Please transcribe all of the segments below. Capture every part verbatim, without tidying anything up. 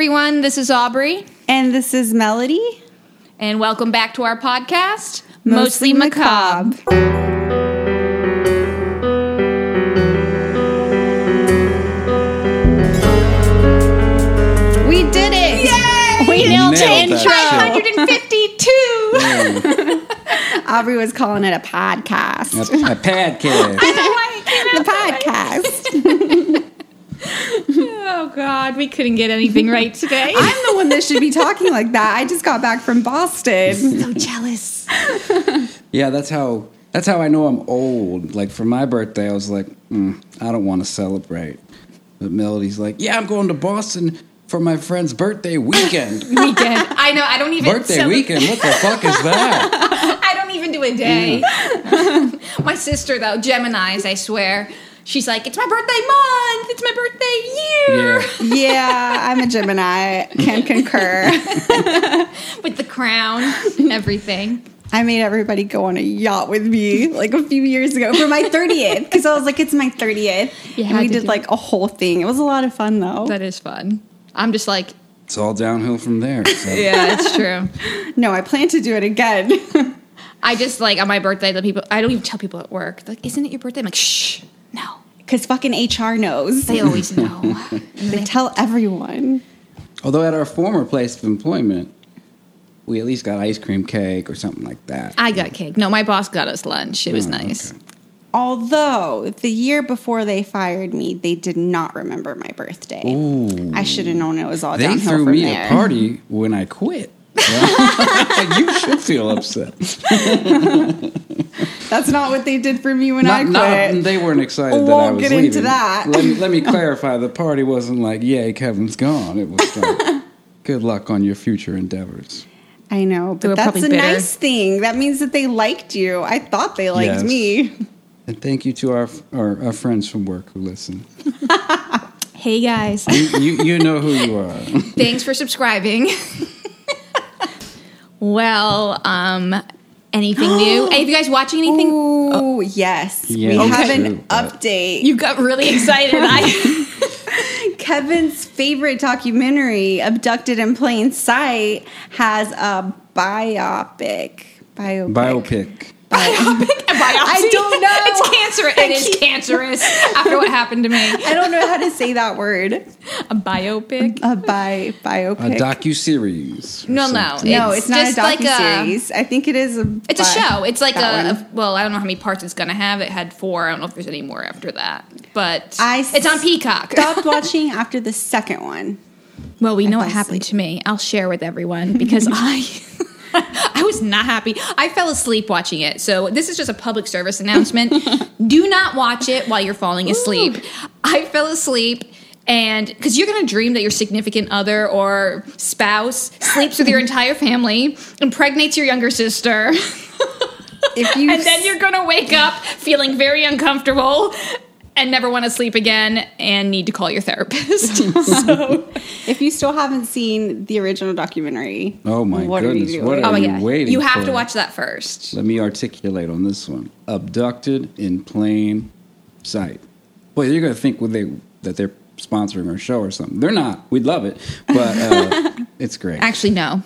everyone. This is Aubrey. And this is Melody. And welcome back to our podcast, Mostly, Mostly Macabre. Macabre. Nailed nailed intro. five hundred fifty-two. Aubrey was calling it a podcast. A, a podcast. I don't know why it came out the podcast. Oh, God. We couldn't get anything right today. I'm the one that should be talking like that. I just got back from Boston. So jealous. Yeah, that's how... That's how I know I'm old. Like, for my birthday, I was like, mm, I don't want to celebrate. But Melody's like, yeah, I'm going to Boston for my friend's birthday weekend. Weekend. I know, I don't even... Birthday so weekend? What the fuck is that? I don't even do a day. Mm. My sister, though, Gemini's, I swear. She's like, it's my birthday month! It's my birthday year! Yeah, yeah, I'm a Gemini. Can concur. With the crown and everything. I made everybody go on a yacht with me, like, a few years ago for my thirtieth. Because I was like, it's my thirtieth. You and we did, like, it. a whole thing. It was a lot of fun, though. That is fun. I'm just like... It's all downhill from there. So. Yeah, it's true. No, I plan to do it again. I just, like, on my birthday, the people... I don't even tell people at work. They're like, isn't it your birthday? I'm like, shh, no. Because fucking H R knows. They always know. they, they tell everyone. Although at our former place of employment, we at least got ice cream cake or something like that. I got cake. No, my boss got us lunch. It was oh, nice. Okay. Although, the year before they fired me, they did not remember my birthday. Ooh. I should have known it was all they downhill from there. They threw me a party when I quit. Well, you should feel upset. That's not what they did for me when not, I quit. Not, they weren't excited that I was leaving. Won't get into that. Let me, let me clarify. The party wasn't like, yay, Kevin's gone. It was like, good luck on your future endeavors. I know, but that's a bitter. nice thing. That means that they liked you. I thought they liked yes. me. And thank you to our, our our friends from work who listen. Hey, guys. You, you, you know who you are. Thanks for subscribing. Well, um, anything new? Are you guys watching anything? Ooh, oh, yes. Yeah, we okay. have an update. You got really excited. I Kevin's favorite documentary, Abducted in Plain Sight, has a biopic. Biopic. Biopic. Biopic and biopsy. I don't know. It's cancerous. It is cancerous after what happened to me. I don't know how to say that word. A biopic? A bi- biopic. A docu-series. No, something. no. No, it's, it's not just a docu-series. Like a, I think it is a... It's bi- a show. It's like a, a... Well, I don't know how many parts it's going to have. It had four. I don't know if there's any more after that. But I it's on Peacock. Stopped watching after the second one. Well, we I know what happened asleep. to me. I'll share with everyone because I... I was not happy. I fell asleep watching it. So this is just a public service announcement. Do not watch it while you're falling asleep. Ooh. I fell asleep. And because you're going to dream that your significant other or spouse sleeps with your entire family, impregnates your younger sister. If you and then you're going to wake up feeling very uncomfortable and never want to sleep again and need to call your therapist. So, if you still haven't seen the original documentary, oh my what goodness, are you doing? What are oh you God. waiting You have for? to watch that first. Let me articulate on this one. Abducted in Plain Sight. Boy, you're going to think well, they, that they're sponsoring our show or something. They're not. We'd love it, but uh, it's great. Actually, no.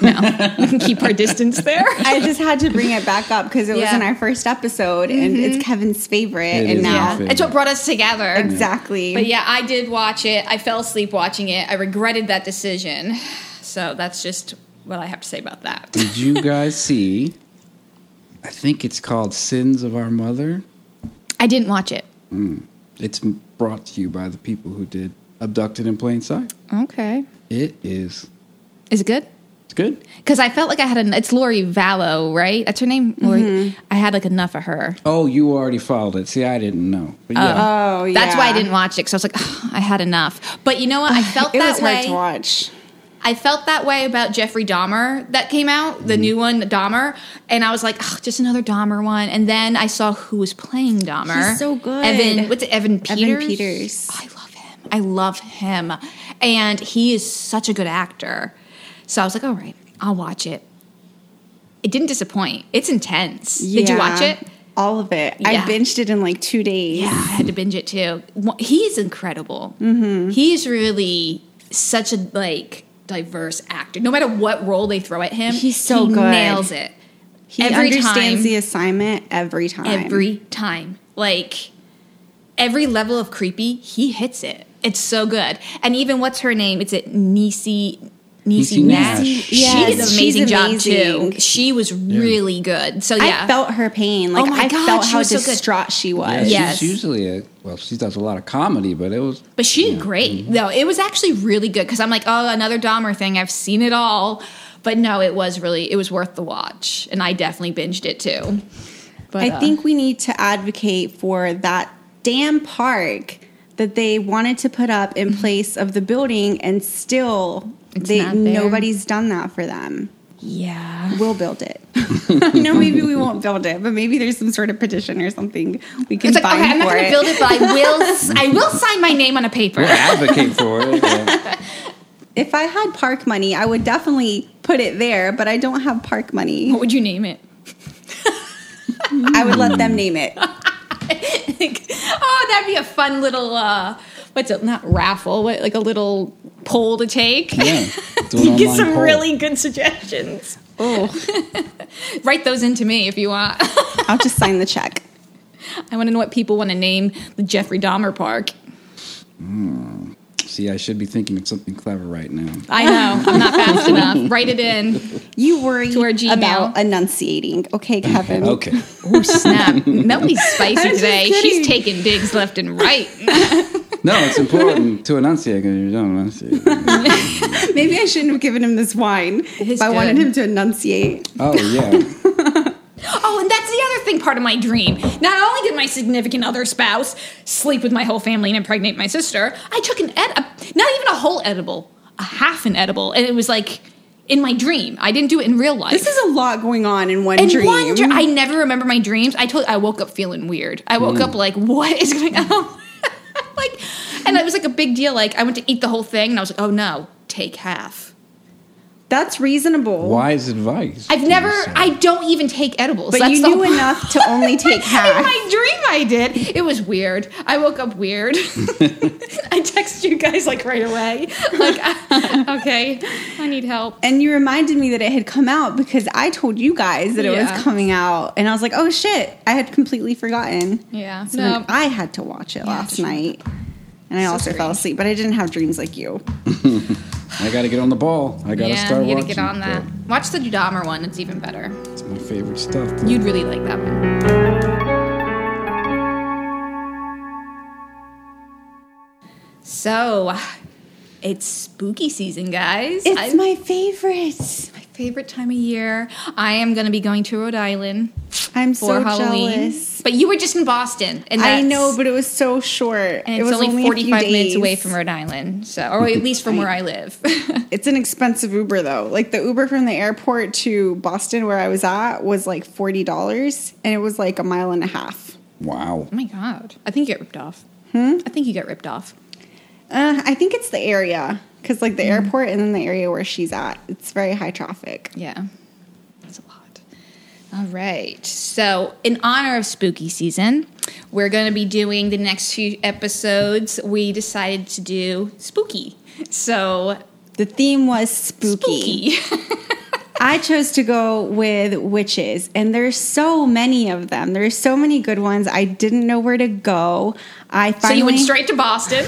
No, we can keep our distance there. I just had to bring it back up because it yeah. was in our first episode, and mm-hmm. it's Kevin's favorite, it and now favorite. It's what brought us together. Exactly. Yeah. But yeah, I did watch it. I fell asleep watching it. I regretted that decision. So that's just what I have to say about that. Did you guys see? I think it's called Sins of Our Mother. I didn't watch it. Mm. It's brought to you by the people who did Abducted in Plain Sight. Okay. It is. Is it good? Good, because I felt like I had an. It's Lori Vallow, right? That's her name. Lori. Mm-hmm. I had like enough of her. Oh, you already followed it. See, I didn't know. But yeah. Oh, yeah. That's why I didn't watch it. Because I was like, oh, I had enough. But you know what? I felt it that was way. Hard to watch. I felt that way about Jeffrey Dahmer that came out, the mm. new one, Dahmer, and I was like, oh, just another Dahmer one. And then I saw who was playing Dahmer. He's so good. Evan. What's it? Evan Peters. Evan Peters. Oh, I love him. I love him, and he is such a good actor. So I was like, all right, I'll watch it. It didn't disappoint. It's intense. Yeah, did you watch it? All of it. Yeah. I binged it in like two days. Yeah, I had to binge it too. He's incredible. Mm-hmm. He's really such a, like, diverse actor. No matter what role they throw at him, he's so he good. Nails it. He every understands time, the assignment every time. Every time. Like, every level of creepy, he hits it. It's so good. And even, what's her name? It's at Niecy... Niecy Nash. Nash. Yes. She did an amazing, amazing job, too. She was yeah. really good. So, yeah. I felt her pain. Like, oh my I God, felt how so distraught good. She was. Yeah, yes. She's usually a... Well, she does a lot of comedy, but it was... But she did you know, great. Mm-hmm. No, it was actually really good, because I'm like, oh, another Dahmer thing. I've seen it all. But, no, it was really... It was worth the watch, and I definitely binged it, too. But I uh, think we need to advocate for that damn park that they wanted to put up in place of the building, and still... It's they nobody's done that for them. Yeah. We'll build it. You know, maybe we won't build it, but maybe there's some sort of petition or something we can find like, okay, for it. I'm not going to build it, but I will I will sign my name on a paper. We'll advocate for it. Yeah. If I had park money, I would definitely put it there, but I don't have park money. What would you name it? I would let them name it. Oh, that'd be a fun little uh, what's it? Not raffle, what, like a little poll to take. Yeah, you get some poll. Really good suggestions. Oh, write those into me if you want. I'll just sign the check. I want to know what people want to name the Jeffrey Dahmer Park. Mm. See, I should be thinking of something clever right now. I know. I'm not fast enough. Write it in. You worry about enunciating. Okay, Kevin. Okay. Oh, snap. Melby's spicy today. She's taking digs left and right. No, it's important to enunciate because you don't enunciate. Maybe I shouldn't have given him this wine if I wanted him to enunciate. Oh, yeah. Oh, and that's the other thing, part of my dream. Not only did my significant other spouse sleep with my whole family and impregnate my sister, I took an ed- a, not even a whole edible, a half an edible, and it was like in my dream. I didn't do it in real life. This is a lot going on in one in dream. One dr- I never remember my dreams. I told I woke up feeling weird. I woke mm. up like, what is going on? Like, and it was like a big deal. Like, I went to eat the whole thing, and I was like, oh no, take half. That's reasonable. Wise advice. I've never, I don't even take edibles. But That's you knew enough to only take half. In my dream I did. It was weird. I woke up weird. I texted you guys like right away. Like, I, okay, I need help. And you reminded me that it had come out because I told you guys that it yeah. was coming out. And I was like, oh shit, I had completely forgotten. Yeah. So no. I had to watch it yeah, last night. And I so also strange. fell asleep. But I didn't have dreams like you. I gotta get on the ball. I gotta yeah, start watching. Yeah, you gotta get on that. But watch the Dahmer one. It's even better. It's my favorite stuff. Though. You'd really like that one. So, it's spooky season, guys. It's I, my favorite. It's my favorite time of year. I am gonna be going to Rhode Island. I'm for so Halloween. Jealous. But you were just in Boston. And I know, but it was so short. And it's it was only, only forty-five minutes away from Rhode Island, so or at least from I, where I live. It's an expensive Uber, though. Like, the Uber from the airport to Boston, where I was at, was like forty dollars, and it was like a mile and a half. Wow. Oh, my God. I think you get ripped off. Hmm? I think you get ripped off. Uh, I think it's the area, because, like, the mm. airport and then the area where she's at. It's very high traffic. Yeah. All right. So, in honor of spooky season, we're going to be doing the next few episodes. We decided to do spooky. So, the theme was spooky. Spooky. I chose to go with witches, and there's so many of them. There's so many good ones. I didn't know where to go. I finally, so you went straight to Boston.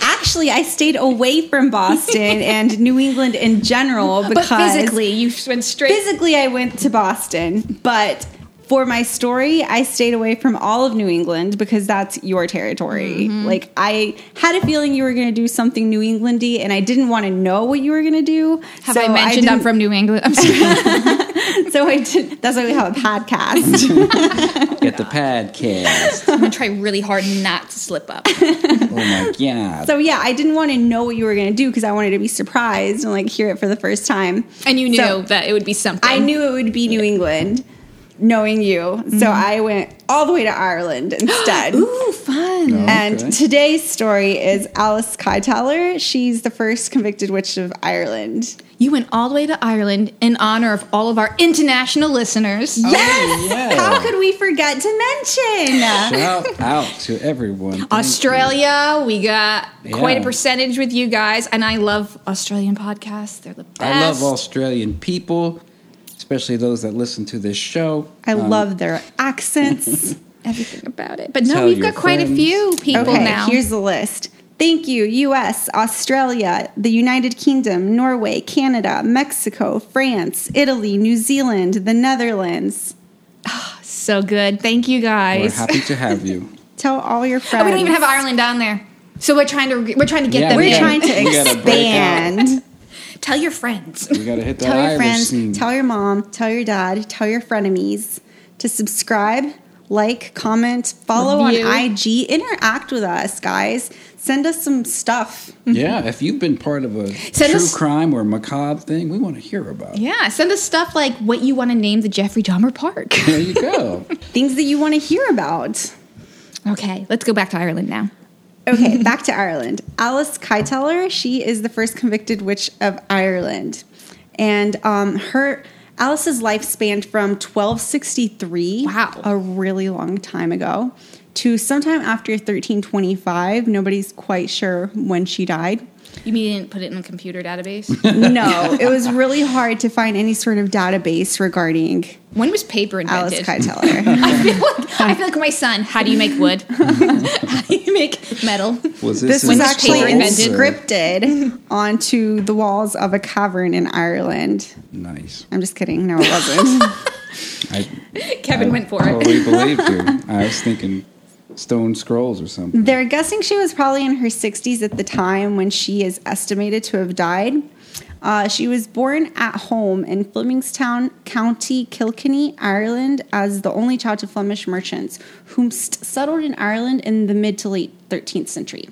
Actually, I stayed away from Boston and New England in general because but physically you went straight. Physically, I went to Boston, but for my story, I stayed away from all of New England because that's your territory. Mm-hmm. Like, I had a feeling you were going to do something New England-y, and I didn't want to know what you were going to do. Have so I mentioned I I'm from New England? I'm sorry. So I did. That's why we have a podcast. Get the podcast. I'm going to try really hard not to slip up. Oh, my God. So, yeah, I didn't want to know what you were going to do because I wanted to be surprised and, like, hear it for the first time. And you knew so that it would be something. I knew it would be New England. knowing you. Mm-hmm. So I went all the way to Ireland instead. Ooh, fun. Oh, okay. And today's story is Alice Kyteler. She's the first convicted witch of Ireland. You went all the way to Ireland in honor of all of our international listeners. Oh, yes! Yeah. How could we forget to mention? Shout out to everyone. Thank Australia, you. We got yeah. quite a percentage with you guys. And I love Australian podcasts. They're the best. I love Australian people, especially those that listen to this show. I um, love their accents, everything about it. But no, we've got friends. Quite a few people okay, now. Here's the list. Thank you, U S, Australia, the United Kingdom, Norway, Canada, Mexico, France, Italy, New Zealand, the Netherlands. Oh, so good. Thank you, guys. We're happy to have you. Tell all your friends. Oh, we don't even have Ireland down there. So we're trying to we're trying to get yeah, them. We're in. Trying to expand. Tell your friends. We gotta hit that Tell your Irish friends, scene. Tell your mom, tell your dad, tell your frenemies to subscribe, like, comment, follow Review. On I G, interact with us, guys. Send us some stuff. Yeah, if you've been part of a send true us, crime or macabre thing, we want to hear about it. Yeah, send us stuff like what you want to name the Jeffrey Dahmer Park. There you go. Things that you want to hear about. Okay, let's go back to Ireland now. Okay, back to Ireland. Alice Kyteler, she is the first convicted witch of Ireland. And um, her Alice's life spanned from twelve sixty-three, wow, a really long time ago, to sometime after thirteen twenty-five. Nobody's quite sure when she died. You mean you didn't put it in the computer database? No, it was really hard to find any sort of database regarding when was paper invented? Alice Kyteler. I feel like I feel like my son. How do you make wood? How do you make metal? Was this, this was actually inscripted onto the walls of a cavern in Ireland. Nice. I'm just kidding. No, it wasn't. I, Kevin I went for totally it. Totally believed you. I was thinking stone scrolls or something. They're guessing she was probably in her sixties at the time when she is estimated to have died. Uh, she was born at home in Flemingstown, County Kilkenny, Ireland, as the only child to Flemish merchants who st- settled in Ireland in the mid to late thirteenth century.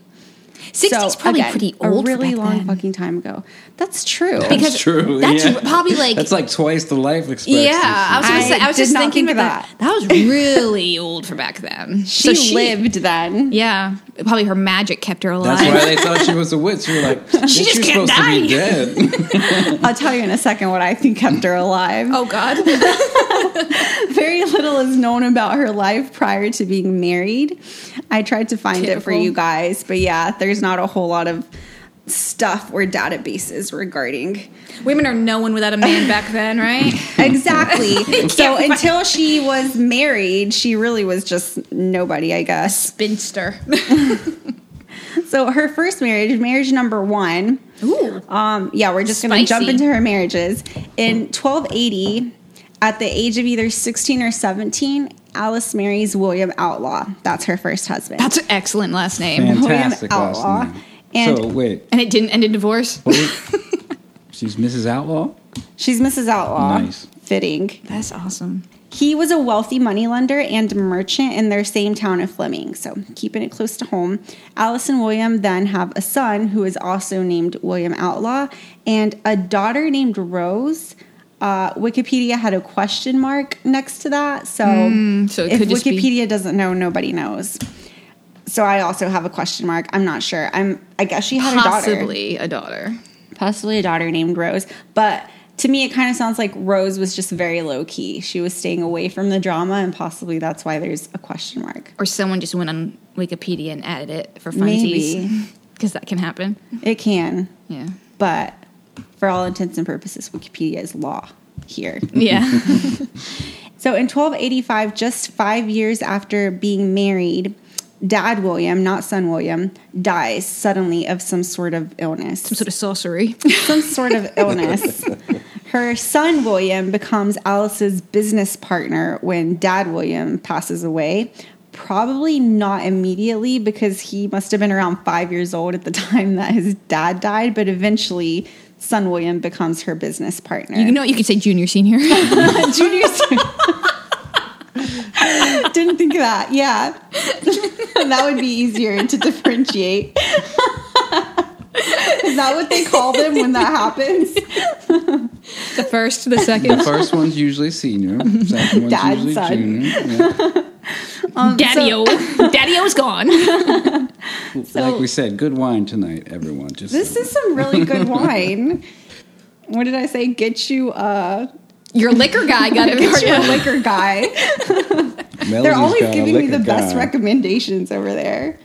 sixties so, probably again, pretty old. A really long then. Fucking time ago. That's true. That's because true. That's yeah. probably like that's like twice the life expectancy. Yeah, I was, gonna say, I I was just thinking think about that. That was really old for back then. She, so she lived then. Yeah, probably her magic kept her alive. That's why they thought she was a witch. You were like, she just can't supposed die. To be dead. I'll tell you in a second what I think kept her alive. Oh God. Very little is known about her life prior to being married. I tried to find Typical. It for you guys, but yeah, there's not a whole lot of stuff or databases regarding. Women are no one without a man back then, right? Exactly. So until she was married, she really was just nobody, I guess. A spinster. So her first marriage, marriage number one. Ooh. Um, yeah, we're just going to jump into her marriages. In twelve eighty, at the age of either sixteen or seventeen, Alice marries William Outlaw. That's her first husband. That's an excellent last name. Fantastic William Outlaw. Last name. And, so, wait. And it didn't end in divorce? She's Missus Outlaw? She's Missus Outlaw. Nice. Fitting. That's awesome. He was a wealthy moneylender and merchant in their same town of Fleming, so keeping it close to home. Alice and William then have a son who is also named William Outlaw and a daughter named Rose. Uh, Wikipedia had a question mark next to that, so, mm, so if Wikipedia be- doesn't know, nobody knows. So I also have a question mark. I'm not sure. I'm. I guess she had possibly a daughter. Possibly a daughter. Possibly a daughter named Rose. But to me, it kind of sounds like Rose was just very low-key. She was staying away from the drama, and possibly that's why there's a question mark. Or someone just went on Wikipedia and added it for funsies. Because that can happen. It can. Yeah. But for all intents and purposes, Wikipedia is law here. Yeah. So in twelve eighty-five, just five years after being married, Dad William, not son William, dies suddenly of some sort of illness. Some sort of sorcery. Some sort of illness. Her son William becomes Alice's business partner when Dad William passes away. Probably not immediately because he must have been around five years old at the time that his dad died, but eventually son William becomes her business partner. You know what? You could say junior, senior. Junior, senior. Didn't think of that. Yeah. That would be easier to differentiate. Is that what they call them when that happens? The first, the second. The first one's usually senior. Second one's Dad's usually son. Junior. Yeah. Um, Daddy-o. So, Daddy-o's gone. So, like we said, good wine tonight, everyone. Just this so. Is some really good wine. What did I say? Get you a... Your liquor guy got it for you. A liquor guy. They're always giving me the guy. Best recommendations over there.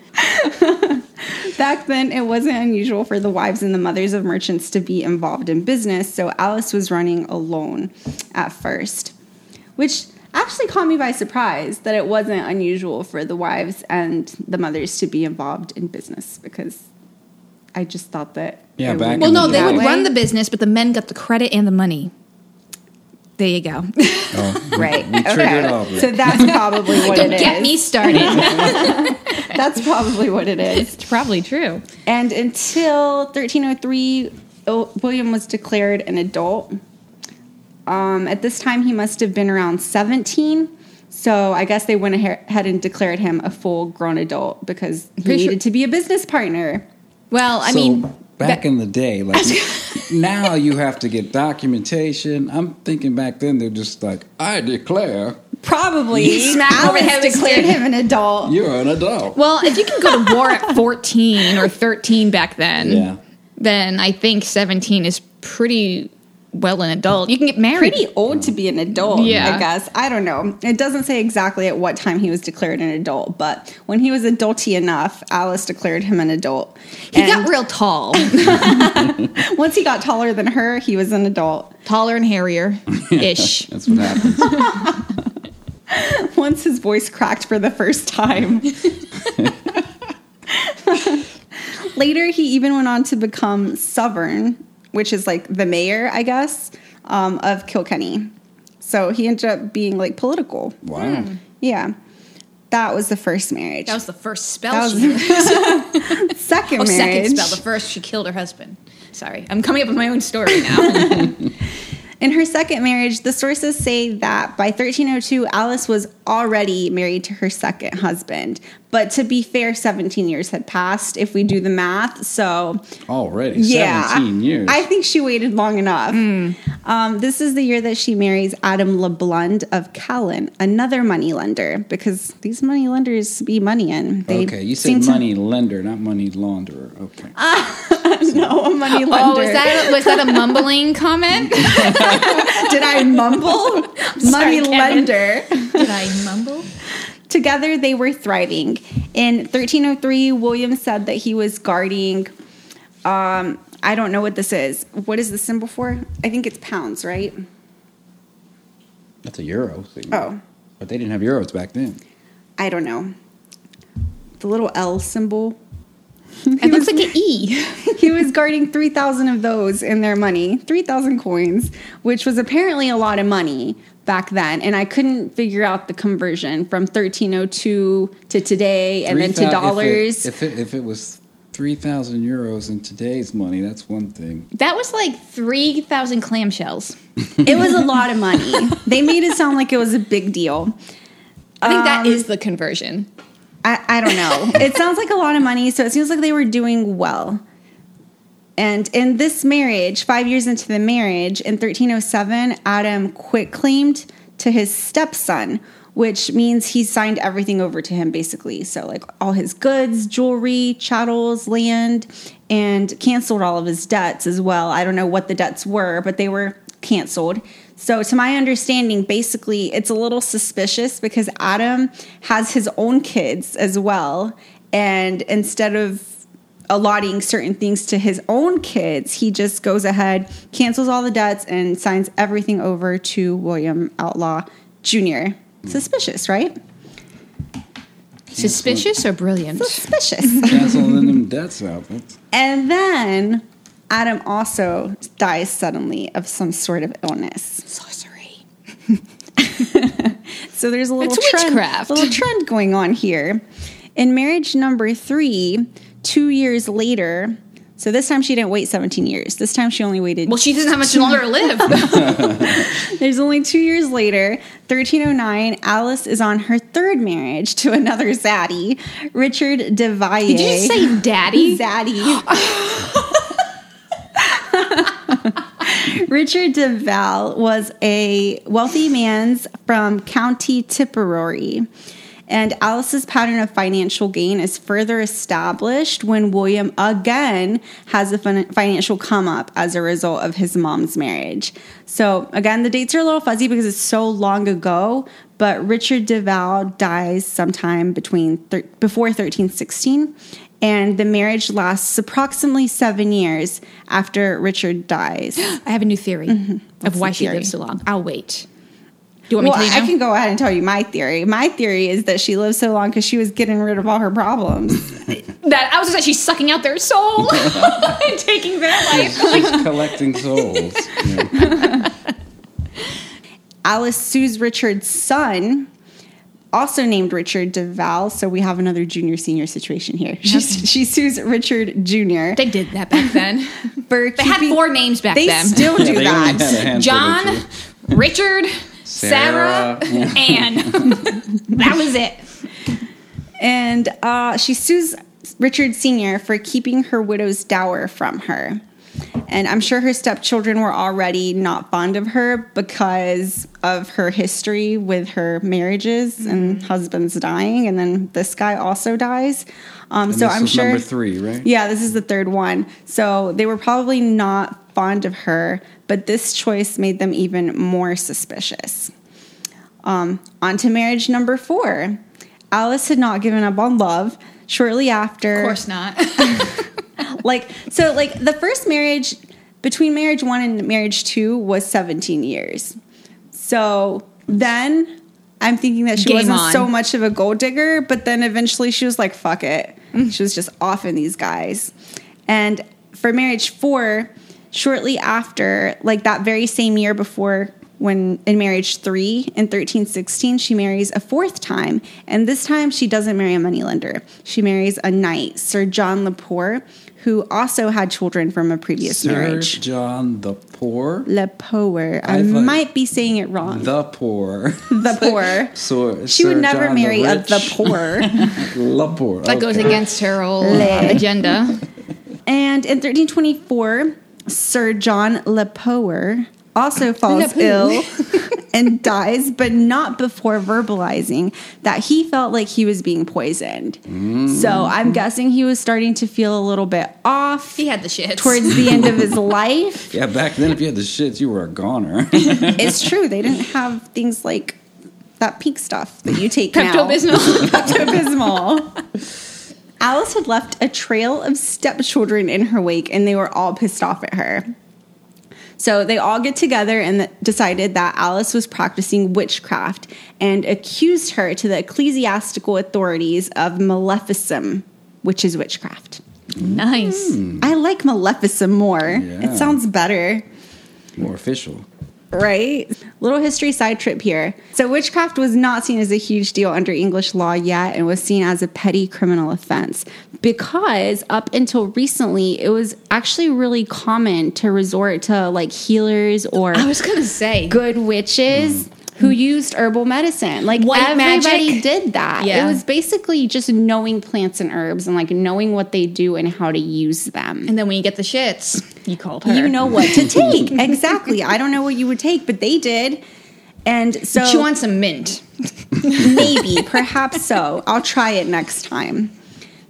Back then, it wasn't unusual for the wives and the mothers of merchants to be involved in business, so Alice was running alone at first, which actually caught me by surprise that it wasn't unusual for the wives and the mothers to be involved in business, because I just thought that... Yeah, back well, no, they would way. Run the business, but the men got the credit and the money. There you go. Oh, we, right. We okay. It off, yeah. So that's probably what it is. Get me started. That's probably what it is. It's probably true. And until thirteen oh three, William was declared an adult. Um, at this time, he must have been around seventeen. So I guess they went ahead and declared him a full-grown adult because he Pretty needed sure. to be a business partner. Well, I so, mean... Back in the day, like now you have to get documentation. I'm thinking back then they're just like, I declare. Probably. Alice have declared him an adult. You're an adult. Well, if you can go to war at fourteen or thirteen back then, yeah. then I think seventeen is pretty well an adult. You can get married. Pretty old to be an adult, yeah. I guess. I don't know. It doesn't say exactly at what time he was declared an adult, but when he was adulty enough, Alice declared him an adult. He and got real tall. Once he got taller than her, he was an adult. Taller and hairier-ish. That's what happens. Once his voice cracked for the first time. Later, he even went on to become sovereign, which is like the mayor, I guess, um, of Kilkenny. So he ended up being like political. Wow. Mm. Yeah. That was the first marriage. That was the first spell that she used. second oh, marriage. Second spell. The first, she killed her husband. Sorry. I'm coming up with my own story now. In her second marriage, the sources say that by thirteen oh two, Alice was already married to her second husband. But to be fair, seventeen years had passed, if we do the math. So already, yeah, seventeen years. I, I think she waited long enough. Mm. Um, this is the year that she marries Adam LeBlond of Callan, another moneylender, because these moneylenders be moneying. They okay, you said moneylender, not money launderer. Okay. Uh, no, a moneylender. Oh, was that, was that a mumbling comment? Did I mumble? Moneylender. Did I mumble? Together, they were thriving. In thirteen oh three, William said that he was guarding, um, I don't know what this is. What is the symbol for? I think it's pounds, right? That's a euro thing. Oh. But they didn't have euros back then. I don't know. The little L symbol. It looks was, like an E. He was guarding three thousand of those in their money, three thousand coins, which was apparently a lot of money back then. And I couldn't figure out the conversion from thirteen oh two to today and three, then to dollars. If it, if it, if it was three thousand euros in today's money, that's one thing. That was like three thousand clamshells. It was a lot of money. They made it sound like it was a big deal. I think um, that is the conversion. I, I don't know. It sounds like a lot of money, so it seems like they were doing well. And in this marriage, five years into the marriage, in thirteen oh seven, Adam quitclaimed to his stepson, which means he signed everything over to him, basically. So, like, all his goods, jewelry, chattels, land, and canceled all of his debts as well. I don't know what the debts were, but they were canceled. So to my understanding, basically, it's a little suspicious because Adam has his own kids as well. And instead of allotting certain things to his own kids, he just goes ahead, cancels all the debts, and signs everything over to William Outlaw Junior Suspicious, right? Suspicious or brilliant? Suspicious. Canceling them debts out. And then... Adam also dies suddenly of some sort of illness. Sorcery. So there's a little trend, little trend going on here. In marriage number three, two years later, so this time she didn't wait seventeen years. This time she only waited... Well, she doesn't have much longer to live. There's only two years later, thirteen oh nine, Alice is on her third marriage to another zaddy, Richard de Valle. Did you say daddy? Zaddy. Richard de Valle was a wealthy man from County Tipperary, and Alice's pattern of financial gain is further established when William again has a financial come up as a result of his mom's marriage. So again, the dates are a little fuzzy because it's so long ago, but Richard de Valle dies sometime between thir- before thirteen sixteen, and the marriage lasts approximately seven years after Richard dies. I have a new theory mm-hmm. of why she theory? lived so long. I'll wait. Do you want well, me to tell you I now? Can go ahead and tell you my theory. My theory is that she lived so long because she was getting rid of all her problems. that I was just like, she's sucking out their soul and taking their life. She's, she's collecting souls. Yeah. Alice sues Richard's son, also named Richard de Valle, so we have another junior-senior situation here. She, okay. she sues Richard Junior They did that back then. Keeping, they had four names back they then. They still do yeah, they that. John, Richard... Sarah, Sarah yeah. Anne. That was it. And uh, she sues Richard Senior for keeping her widow's dower from her. And I'm sure her stepchildren were already not fond of her because of her history with her marriages mm-hmm. and husbands dying. And then this guy also dies. Um, so this I'm is sure number three, right? Yeah, this is the third one. So they were probably not fond of her, but this choice made them even more suspicious. Um, on to marriage number four. Alice had not given up on love. Shortly after... Of course not. Like, so, like, the first marriage, between marriage one and marriage two, was seventeen years. So then I'm thinking that she Game wasn't on. so much of a gold digger, but then eventually she was like, fuck it. Mm-hmm. She was just offing these guys. And for marriage four, shortly after, like that very same year before, when in marriage three in thirteen sixteen, she marries a fourth time. And this time she doesn't marry a moneylender. She marries a knight, Sir John le Poer, who also had children from a previous Sir marriage. Sir John the Poor? Le Poer. I, I might be saying it wrong. The Poor. The Poor. So, she Sir would never John marry the a the Poor. Le Poor. That okay. goes against her old le. agenda. And in thirteen twenty-four, Sir John le Poer also falls ill and dies, but not before verbalizing that he felt like he was being poisoned. Mm. So I'm guessing he was starting to feel a little bit off. He had the shits. Towards the end of his life. Yeah, back then if you had the shits, you were a goner. It's true. They didn't have things like that pink stuff that you take now. Pepto-Bismol. Pepto-Bismol. Alice had left a trail of stepchildren in her wake, and they were all pissed off at her. So they all get together and th- decided that Alice was practicing witchcraft and accused her to the ecclesiastical authorities of maleficence, which is witchcraft. Nice. Mm. I like maleficence more. Yeah. It sounds better. More official. Right? Little history side trip here. So witchcraft was not seen as a huge deal under English law yet and was seen as a petty criminal offense because up until recently, it was actually really common to resort to like healers or I was gonna say good witches mm. who used herbal medicine. Like White everybody magic. did that. Yeah. It was basically just knowing plants and herbs and like knowing what they do and how to use them. And then when you get the shits, you called her. You know what to take. Exactly. I don't know what you would take, but they did. And so chew on some mint. Maybe, perhaps so. I'll try it next time.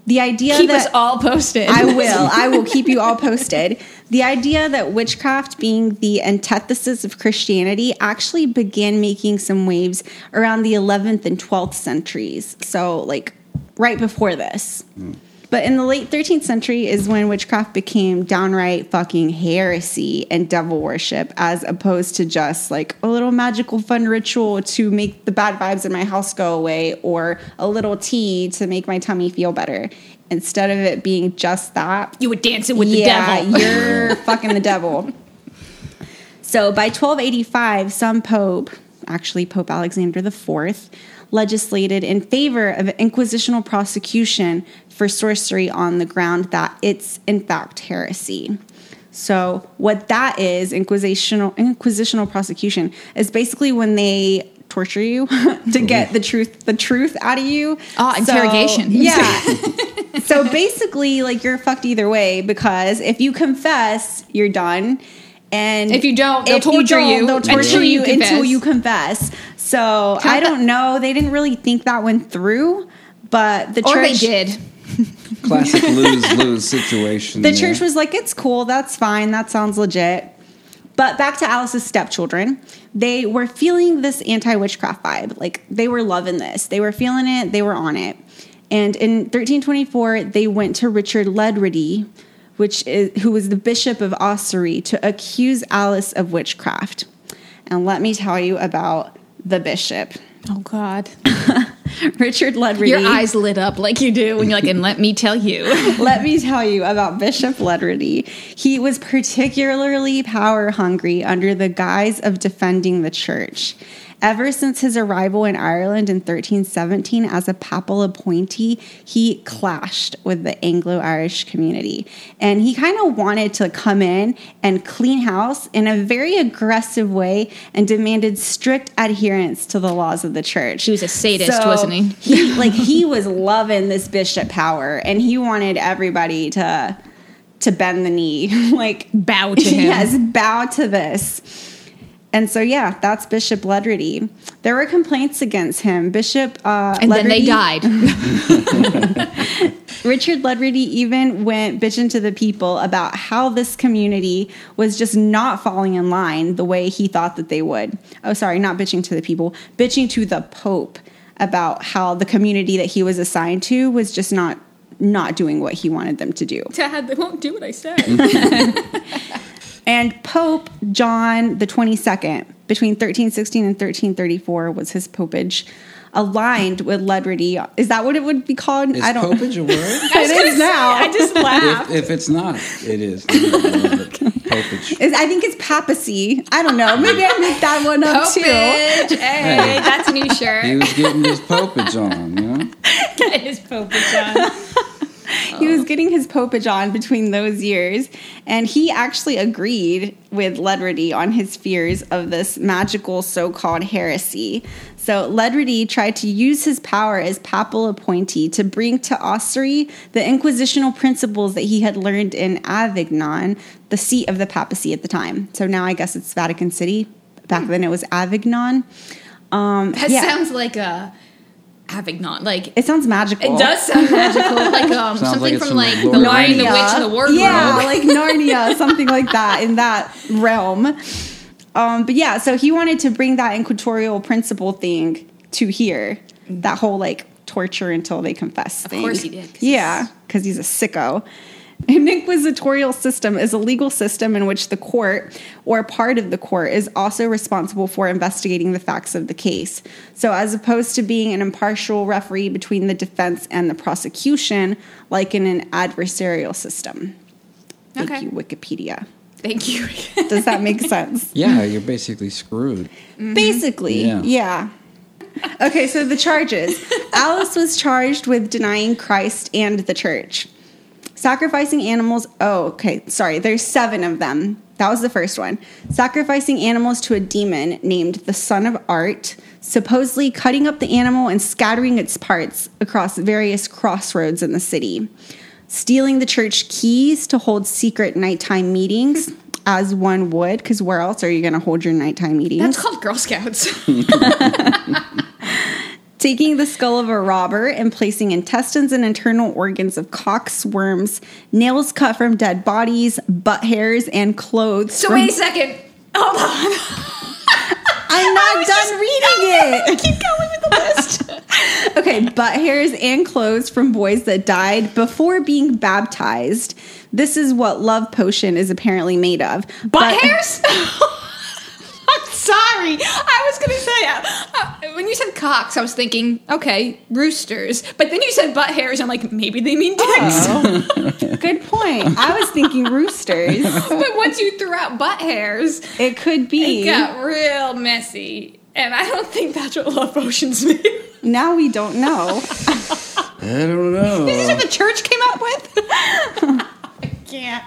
The idea keep that us all posted. I will. I will keep you all posted. The idea that witchcraft being the antithesis of Christianity actually began making some waves around the eleventh and twelfth centuries. So, like, right before this. Mm. But in the late thirteenth century is when witchcraft became downright fucking heresy and devil worship, as opposed to just like a little magical fun ritual to make the bad vibes in my house go away or a little tea to make my tummy feel better. Instead of it being just that. You were dancing with yeah, the devil. Yeah, you're fucking the devil. So by twelve eighty-five, some pope, actually Pope Alexander the Fourth, legislated in favor of inquisitional prosecution for sorcery on the ground that it's, in fact, heresy. So what that is, inquisitional inquisitional prosecution, is basically when they torture you to get the truth the truth out of you. Ah, so, interrogation. Yeah. So basically, like, you're fucked either way because if you confess, you're done. And if you don't, they'll torture you. They'll torture you until you confess. So I don't know. They didn't really think that one through, but the church... Or they did. Classic lose-lose situation. The church was like, it's cool. That's fine. That sounds legit. But back to Alice's stepchildren. They were feeling this anti-witchcraft vibe. Like, they were loving this. They were feeling it. They were on it. And in thirteen twenty-four, they went to Richard Ledrede, which is, who was the bishop of Ossory, to accuse Alice of witchcraft. And let me tell you about the bishop. Oh, God. Richard Ledrede. Your eyes lit up like you do when you're like, and let me tell you. Let me tell you about Bishop Ledrede. He was particularly power hungry under the guise of defending the church. Ever since his arrival in Ireland in thirteen seventeen as a papal appointee, he clashed with the Anglo-Irish community. And he kind of wanted to come in and clean house in a very aggressive way and demanded strict adherence to the laws of the church. He was a sadist, so wasn't he? he? Like, he was loving this bishop power, and he wanted everybody to, to bend the knee. Like, bow to him. Yes, bow to this. And so, yeah, that's Bishop Ledrede. There were complaints against him. Bishop uh, And Ledrede, then they died. Richard Ledrede even went bitching to the people about how this community was just not falling in line the way he thought that they would. Oh, sorry, not bitching to the people. Bitching to the Pope about how the community that he was assigned to was just not, not doing what he wanted them to do. Dad, they won't do what I said. And Pope John the twenty-second, between thirteen sixteen and thirteen thirty-four, was his popage, aligned with Ledrede. Is that what it would be called? Is I don't. Popage a word? It is now. I just laughed. If, if it's not, it is. Popage. Is, I think it's papacy. I don't know. Maybe I made that one up popage. Too. Popage. Hey, hey, that's a new shirt. He was getting his popage on, you know? Get his popage on. He was getting his popage on between those years, and he actually agreed with Ledrede on his fears of this magical so-called heresy. So Ledrede tried to use his power as papal appointee to bring to Ossory the inquisitional principles that he had learned in Avignon, the seat of the papacy at the time. So now I guess it's Vatican City. Back hmm. then it was Avignon. Um, that yeah. sounds like a... Avignon, like it sounds magical. It does sound magical, like um, something like from like from the Lion, the Witch, and the Wardrobe. Yeah, like Narnia, something like that in that realm. Um, but yeah, so he wanted to bring that inquisitorial principle thing to here, that whole like torture until they confess thing. Of course he did. Cause yeah, because he's a sicko. An inquisitorial system is a legal system in which the court or part of the court is also responsible for investigating the facts of the case. So as opposed to being an impartial referee between the defense and the prosecution, like in an adversarial system. Thank okay. you, Wikipedia. Thank you. Does that make sense? Yeah, you're basically screwed. Mm-hmm. Basically, yeah. yeah. Okay, so the charges. Alice was charged with denying Christ and the church. Sacrificing animals. Oh, okay. Sorry. There's seven of them. That was the first one. Sacrificing animals to a demon named the Son of Art, supposedly cutting up the animal and scattering its parts across various crossroads in the city. Stealing the church keys to hold secret nighttime meetings, as one would, because where else are you going to hold your nighttime meetings? That's called Girl Scouts. Taking the skull of a robber and placing intestines and internal organs of cocks, worms, nails cut from dead bodies, butt hairs, and clothes. So from- wait a second. Hold on. I'm not done reading it. Keep going with the list. Okay, butt hairs and clothes from boys that died before being baptized. This is what love potion is apparently made of. Butt but- hairs? Sorry, I was going to say, uh, uh, when you said cocks, I was thinking, okay, roosters. But then you said butt hairs, I'm like, maybe they mean dicks. Oh. Good point. I was thinking roosters. But once you threw out butt hairs, it could be. It got real messy. And I don't think that's what love potions mean. Now we don't know. I don't know. Is this what the church came up with? I can't.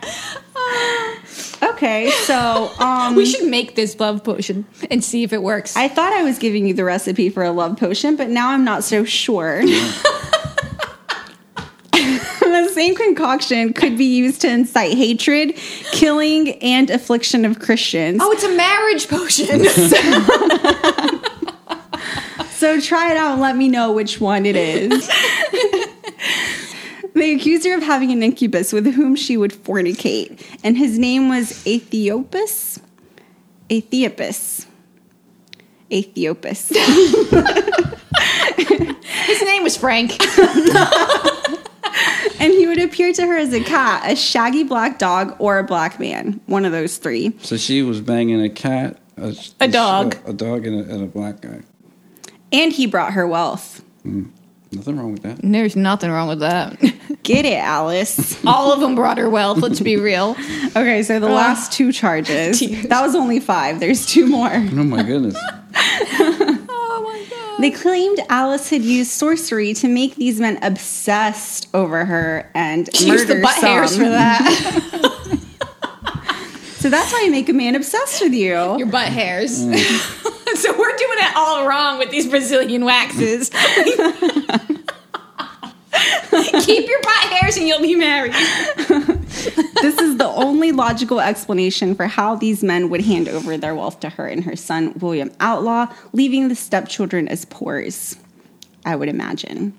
Uh, Okay, so... Um, we should make this love potion and see if it works. I thought I was giving you the recipe for a love potion, but now I'm not so sure. Let's same concoction could be used to incite hatred, killing, and affliction of Christians. Oh, it's a marriage potion. So, so try it out and let me know which one it is. They accused her of having an incubus with whom she would fornicate, and his name was Aethiopus. Aethiopus. Aethiopus. His name was Frank. And he would appear to her as a cat, a shaggy black dog, or a black man. One of those three. So she was banging a cat, a, a dog, a, a dog, and a, and a black guy. And he brought her wealth. Mm. Nothing wrong with that. There's nothing wrong with that. Get it, Alice. All of them brought her wealth, let's be real. Okay, so the uh, last two charges. Tears. That was only five. There's two more. Oh, my goodness. Oh, my God. They claimed Alice had used sorcery to make these men obsessed over her and she murder used the butt some. hairs for that. So that's how you make a man obsessed with you. Your butt hairs. Mm. So we're doing it all wrong with these Brazilian waxes. Keep your butt hairs and you'll be married. This is the only logical explanation for how these men would hand over their wealth to her and her son, William Outlaw, leaving the stepchildren as poors, I would imagine.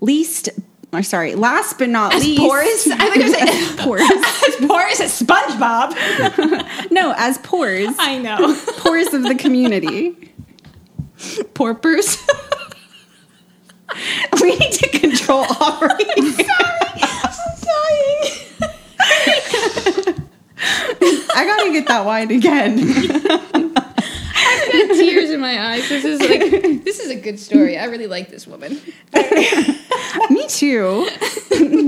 Least, or sorry, last but not as least. As poors? I think I was saying poors. As poors as SpongeBob. No, as poors. I know. Poors of the community. Porpers. We need to control Aubrey. I'm sorry. I'm dying. I gotta get that wine again. I've got tears in my eyes. This is like this is a good story. I really like this woman. Me too.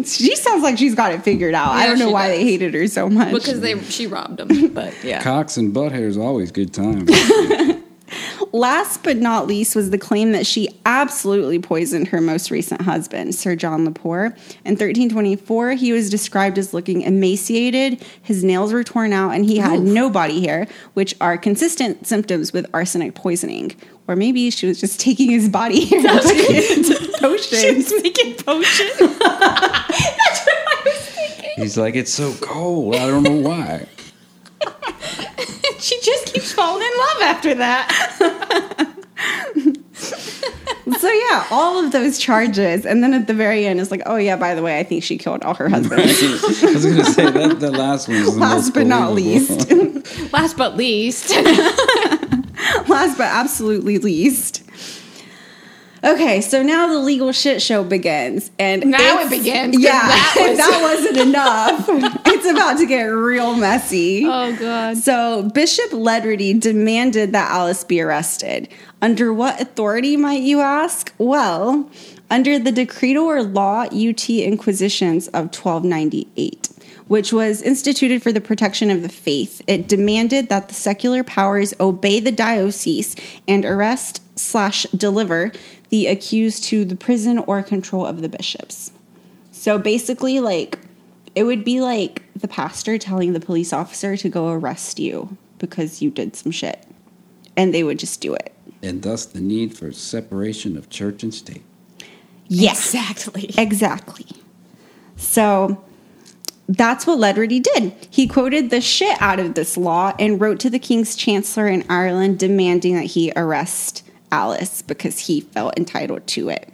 She sounds like she's got it figured out. Yeah, I don't know why does. They hated her so much. Because they she robbed them. But yeah, cocks and butt hair is always good time. Last but not least was the claim that she absolutely poisoned her most recent husband, Sir John le Poer. In thirteen twenty-four, he was described as looking emaciated, his nails were torn out, and he had Oof. no body hair, which are consistent symptoms with arsenic poisoning. Or maybe she was just taking his body hair and making into potions. She was making potions. That's what I was thinking. He's like, it's so cold, I don't know why. She just keeps falling in love after that. So, yeah, all of those charges. And then at the very end, it's like, oh, yeah, by the way, I think she killed all her husbands. Right. I was going to say, that the last one was the Last most but not least. Last but least. Last but absolutely least. Okay, so now the legal shit show begins. And now it begins. Yeah, that, was- that wasn't enough. It's about to get real messy. Oh, God. So Bishop Ledrede demanded that Alice be arrested. Under what authority, might you ask? Well, under the Decretal or Law U T Inquisitions of twelve ninety-eight, which was instituted for the protection of the faith. It demanded that the secular powers obey the diocese and arrest slash deliver the accused to the prison or control of the bishops. So basically, like, it would be like the pastor telling the police officer to go arrest you because you did some shit. And they would just do it. And thus the need for separation of church and state. Yeah. Exactly. Exactly. So that's what Ledrede did. He quoted the shit out of this law and wrote to the King's Chancellor in Ireland demanding that he arrest Alice because he felt entitled to it.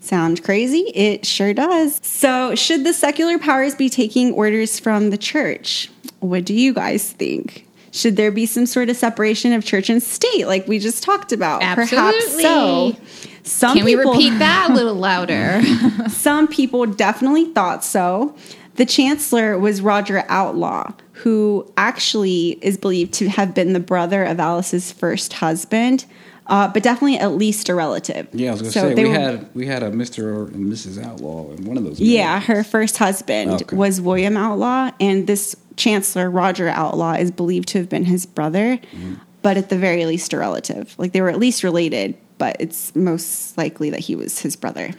Sound crazy? It sure does. So, should the secular powers be taking orders from the church? What do you guys think? Should there be some sort of separation of church and state, like we just talked about? Absolutely. Perhaps so. Some Can people, we repeat that a little louder? Some people definitely thought so. The chancellor was Roger Outlaw, who actually is believed to have been the brother of Alice's first husband. Uh, but definitely at least a relative. Yeah, I was going to so say, we were, had we had a Mister and Missus Outlaw in one of those movies. Yeah, her first husband okay. was William Outlaw, and this Chancellor, Roger Outlaw, is believed to have been his brother, mm-hmm. but at the very least a relative. Like, they were at least related, but it's most likely that he was his brother.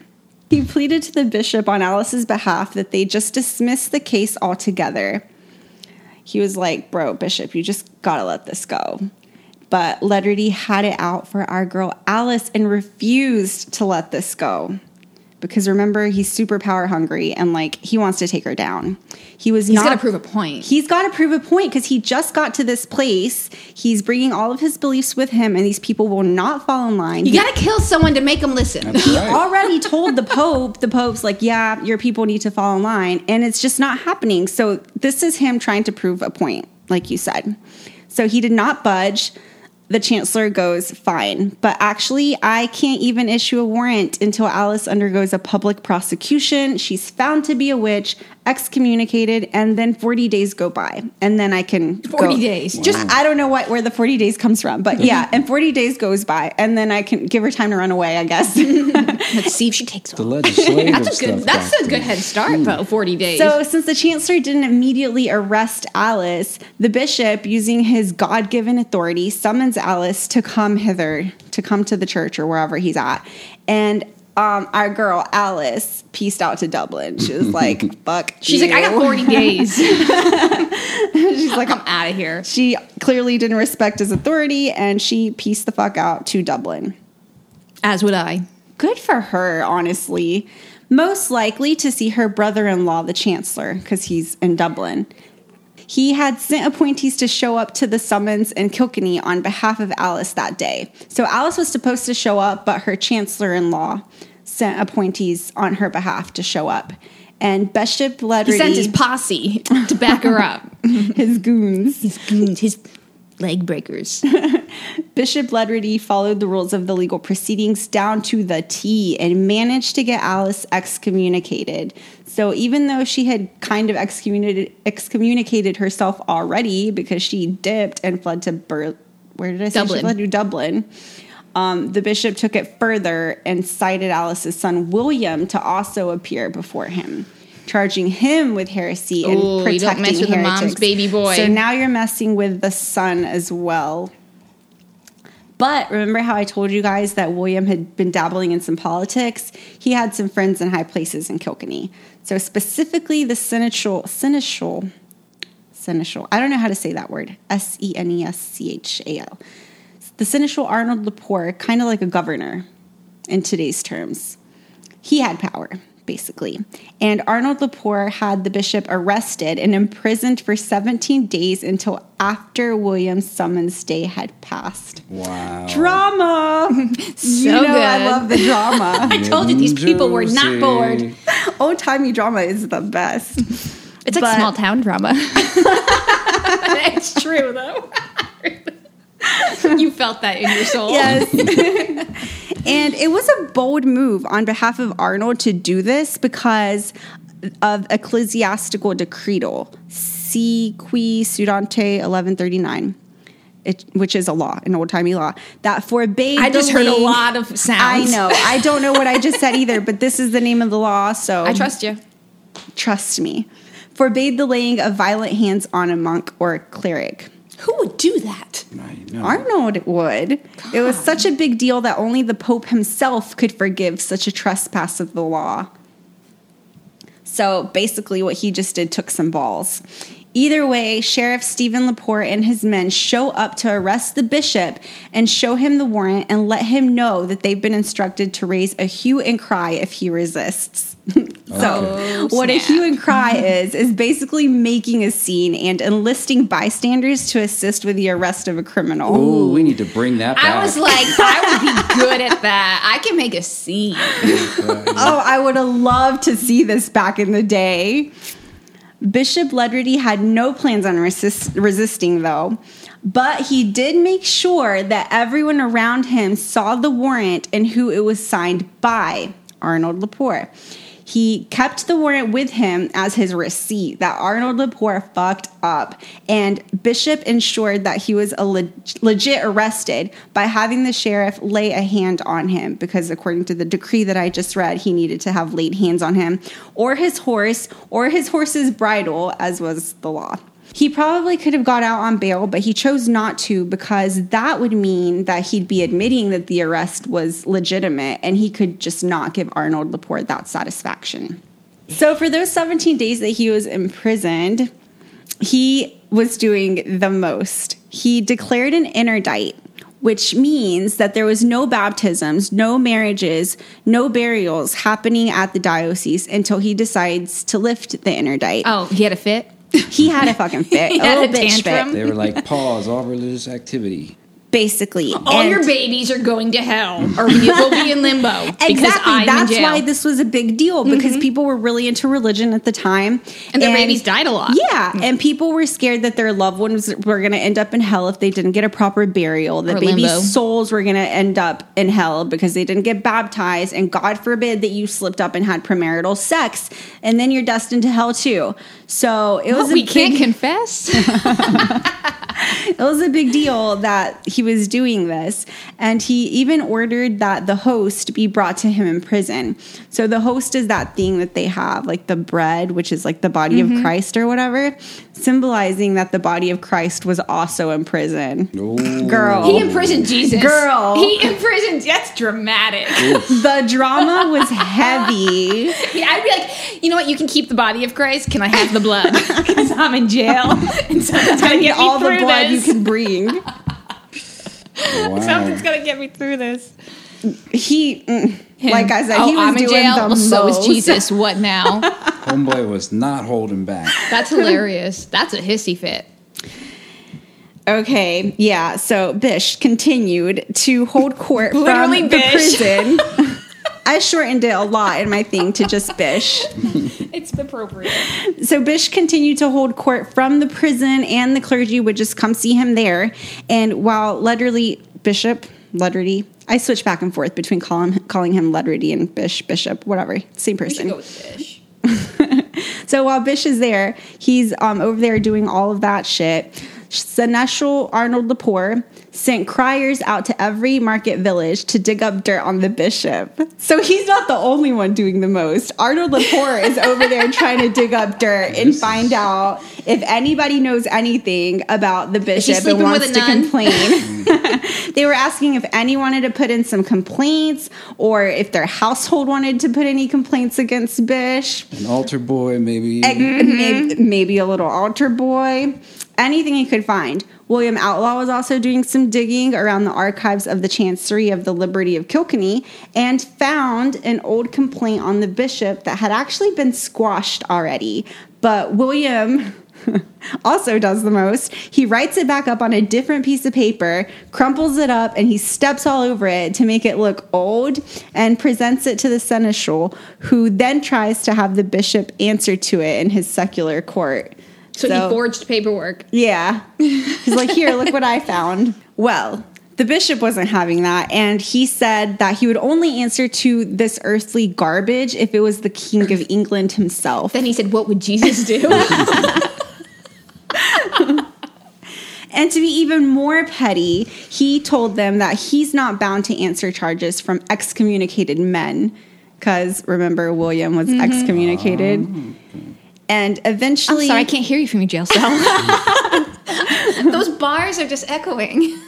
He pleaded to the bishop on Alice's behalf that they just dismiss the case altogether. He was like, bro, bishop, you just got to let this go. But Ledrede had it out for our girl Alice and refused to let this go. because remember, he's super power hungry and like he wants to take her down. He was he's not, got to prove a point. He's got to prove a point because he just got to this place. He's bringing all of his beliefs with him, and these people will not fall in line. You got to kill someone to make them listen. That's he right. already told the Pope. The Pope's like, yeah, your people need to fall in line, and it's just not happening. So this is him trying to prove a point, like you said. So he did not budge. The chancellor goes, fine, but actually I can't even issue a warrant until Alice undergoes a public prosecution. She's found to be a witch, excommunicated, and then forty days go by. And then I can forty go, days. Wow. Just I don't know what where the forty days comes from, but yeah, and forty days goes by, and then I can give her time to run away, I guess. Let's see if she takes the one. That's a good that's a good head start, though, forty days. So since the chancellor didn't immediately arrest Alice, the bishop, using his God-given authority, summons Alice to come hither, to come to the church or wherever he's at. And um, our girl, Alice, peaced out to Dublin. She was like, fuck She's you. like, I got forty days. She's like, I'm out of here. She clearly didn't respect his authority, and she peaced the fuck out to Dublin. As would I. Good for her, honestly. Most likely to see her brother-in-law, the chancellor, because he's in Dublin. He had sent appointees to show up to the summons in Kilkenny on behalf of Alice that day. So Alice was supposed to show up, but her chancellor-in-law sent appointees on her behalf to show up. And Bishop Ledrede... He sent his posse to back her up. His goons. His goons. His leg breakers. Bishop Ledrede followed the rules of the legal proceedings down to the T and managed to get Alice excommunicated. So even though she had kind of excommunicated, excommunicated herself already because she dipped and fled to Ber- where did I say Dublin. She fled to Dublin. Um, the bishop took it further and cited Alice's son William to also appear before him, charging him with heresy and Ooh, protecting you don't mess with heretics. The mom's baby boy. So now you're messing with the son as well. But remember how I told you guys that William had been dabbling in some politics? He had some friends in high places in Kilkenny. So specifically the seneschal, seneschal, seneschal, I don't know how to say that word, S E N E S C H A L. The seneschal Arnold le Poer, kind of like a governor in today's terms. He had power, basically. And Arnold le Poer had the bishop arrested and imprisoned for seventeen days until after William's summons day had passed. Wow. Drama! So you know good. I love the drama. I told you these people were not bored. Old-timey drama is the best. It's like but, small-town drama. It's true, though. You felt that in your soul. Yes. And it was a bold move on behalf of Arnold to do this because of ecclesiastical decretal, Si qui sudante eleven thirty-nine, it, which is a law, an old-timey law, that forbade I just heard a lot of sounds. I know. I don't know what I just said either, but this is the name of the law, so... I trust you. Trust me. Forbade the laying of violent hands on a monk or a cleric. Who would do that? No. Arnold would. God. It was such a big deal that only the Pope himself could forgive such a trespass of the law. So basically what he just did took some balls. Either way, Sheriff Stephen le Poer and his men show up to arrest the bishop and show him the warrant and let him know that they've been instructed to raise a hue and cry if he resists. So oh, what a hue and cry is, is basically making a scene and enlisting bystanders to assist with the arrest of a criminal. Ooh, we need to bring that back. I was like, I would be good at that. I can make a scene. Oh, I would have loved to see this back in the day. Bishop Ledrede had no plans on resist- resisting, though. But he did make sure that everyone around him saw the warrant and who it was signed by, Arnold le Poer. He kept the warrant with him as his receipt that Arnold le Poer fucked up, and Bishop ensured that he was a le- legit arrested by having the sheriff lay a hand on him because according to the decree that I just read, he needed to have laid hands on him or his horse or his horse's bridle, as was the law. He probably could have got out on bail, but he chose not to because that would mean that he'd be admitting that the arrest was legitimate and he could just not give Arnold le Poer that satisfaction. So for those seventeen days that he was imprisoned, he was doing the most. He declared an interdict, which means that there was no baptisms, no marriages, no burials happening at the diocese until he decides to lift the interdict. Oh, he had a fit? He had a fucking fit. He a little bitch fit. They were like, pause all religious activity. Basically. All and your babies are going to hell, or you will be in limbo. Exactly. That's why this was a big deal, because mm-hmm. people were really into religion at the time. And their and, babies died a lot. Yeah, mm-hmm. and people were scared that their loved ones were going to end up in hell if they didn't get a proper burial. That babies' souls were going to end up in hell because they didn't get baptized, and God forbid that you slipped up and had premarital sex, and then you're destined to hell too. So it was. What, a we big, can't confess? It was a big deal that he was doing this, and he even ordered that the host be brought to him in prison. So the host is that thing that they have, like the bread, which is like the body mm-hmm. of Christ or whatever, symbolizing that the body of Christ was also in prison. Ooh. Girl. He imprisoned Jesus. Girl. He imprisoned. That's dramatic. The drama was heavy. Yeah, I'd be like, you know what? You can keep the body of Christ. Can I have the blood? Because I'm in jail, and someone's got to get all me through the blood this. You can bring. Wow. Something's gonna get me through this. He, mm, like I said, oh, he was I'm doing in jail. The well, most. So is Jesus. What now? Homeboy was not holding back. That's hilarious. That's a hissy fit. Okay, yeah. So Bish continued to hold court from Bish. The prison. I shortened it a lot in my thing to just Bish. It's appropriate. So Bish continued to hold court from the prison, and the clergy would just come see him there. And while Ledrede, Bishop, Ledrede, I switch back and forth between calling, calling him Ledrede and Bish, Bishop, whatever, same person. We should go with Bish. So while Bish is there, he's um, over there doing all of that shit. Seneschal Arnold le Poer sent criers out to every market village to dig up dirt on the bishop. So he's not the only one doing the most. Arnold le Poer is over there trying to dig up dirt and find out if anybody knows anything about the bishop and wants to complain. They were asking if anyone wanted to put in some complaints, or if their household wanted to put any complaints against Bish. An altar boy, maybe. Mm-hmm. Maybe, maybe a little altar boy. Anything he could find. William Outlaw was also doing some digging around the archives of the Chancery of the Liberty of Kilkenny, and found an old complaint on the bishop that had actually been squashed already. But William also does the most. He writes it back up on a different piece of paper, crumples it up, and he steps all over it to make it look old, and presents it to the seneschal, who then tries to have the bishop answer to it in his secular court. So, so he forged paperwork. Yeah. He's like, here, look what I found. Well, the bishop wasn't having that, and he said that he would only answer to this earthly garbage if it was the King of England himself. Then he said, what would Jesus do? And to be even more petty, he told them that he's not bound to answer charges from excommunicated men, because, remember, William was mm-hmm. excommunicated. Um. And eventually... I'm sorry, I can't hear you from your jail cell. Those bars are just echoing.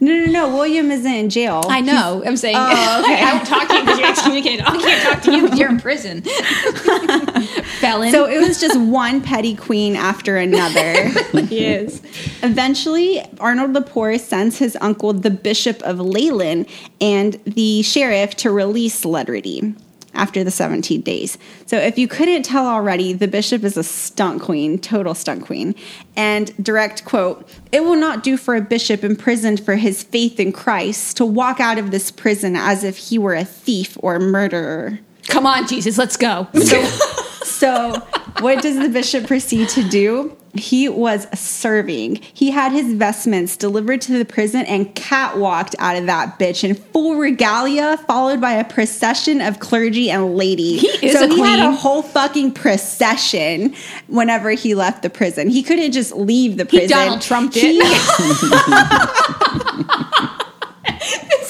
No, no, no. William isn't in jail. I know. He's, I'm saying... Oh, okay. I won't talk to you because you're excommunicated. I can't talk to you because you're in prison. Felon. So it was just one petty queen after another. Yes. Eventually, Arnold le Poer sends his uncle, the Bishop of Leyland, and the sheriff to release Ledrede after the seventeen days. So if you couldn't tell already, the bishop is a stunt queen, total stunt queen. And direct quote, "It will not do for a bishop imprisoned for his faith in Christ to walk out of this prison as if he were a thief or a murderer." Come on, Jesus, let's go. So, so what does the bishop proceed to do? He was serving. He had his vestments delivered to the prison and catwalked out of that bitch in full regalia, followed by a procession of clergy and lady. He is so a he queen. Had a whole fucking procession whenever he left the prison. He couldn't just leave the prison. He Donald Trumped it. He- This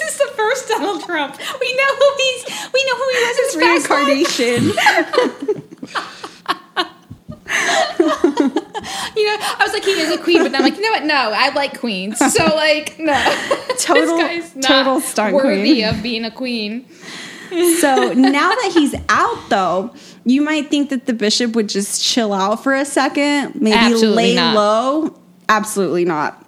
is the first Donald Trump. We know who he's. We know who he was. His reincarnation. You know, I was like, he is a queen, but then I'm like, you know what? No, I like queens. So, like, no. Total, this guy's not total worthy queen. Of being a queen. So, now that he's out, though, you might think that the bishop would just chill out for a second. Maybe Absolutely lay not. low. Absolutely not.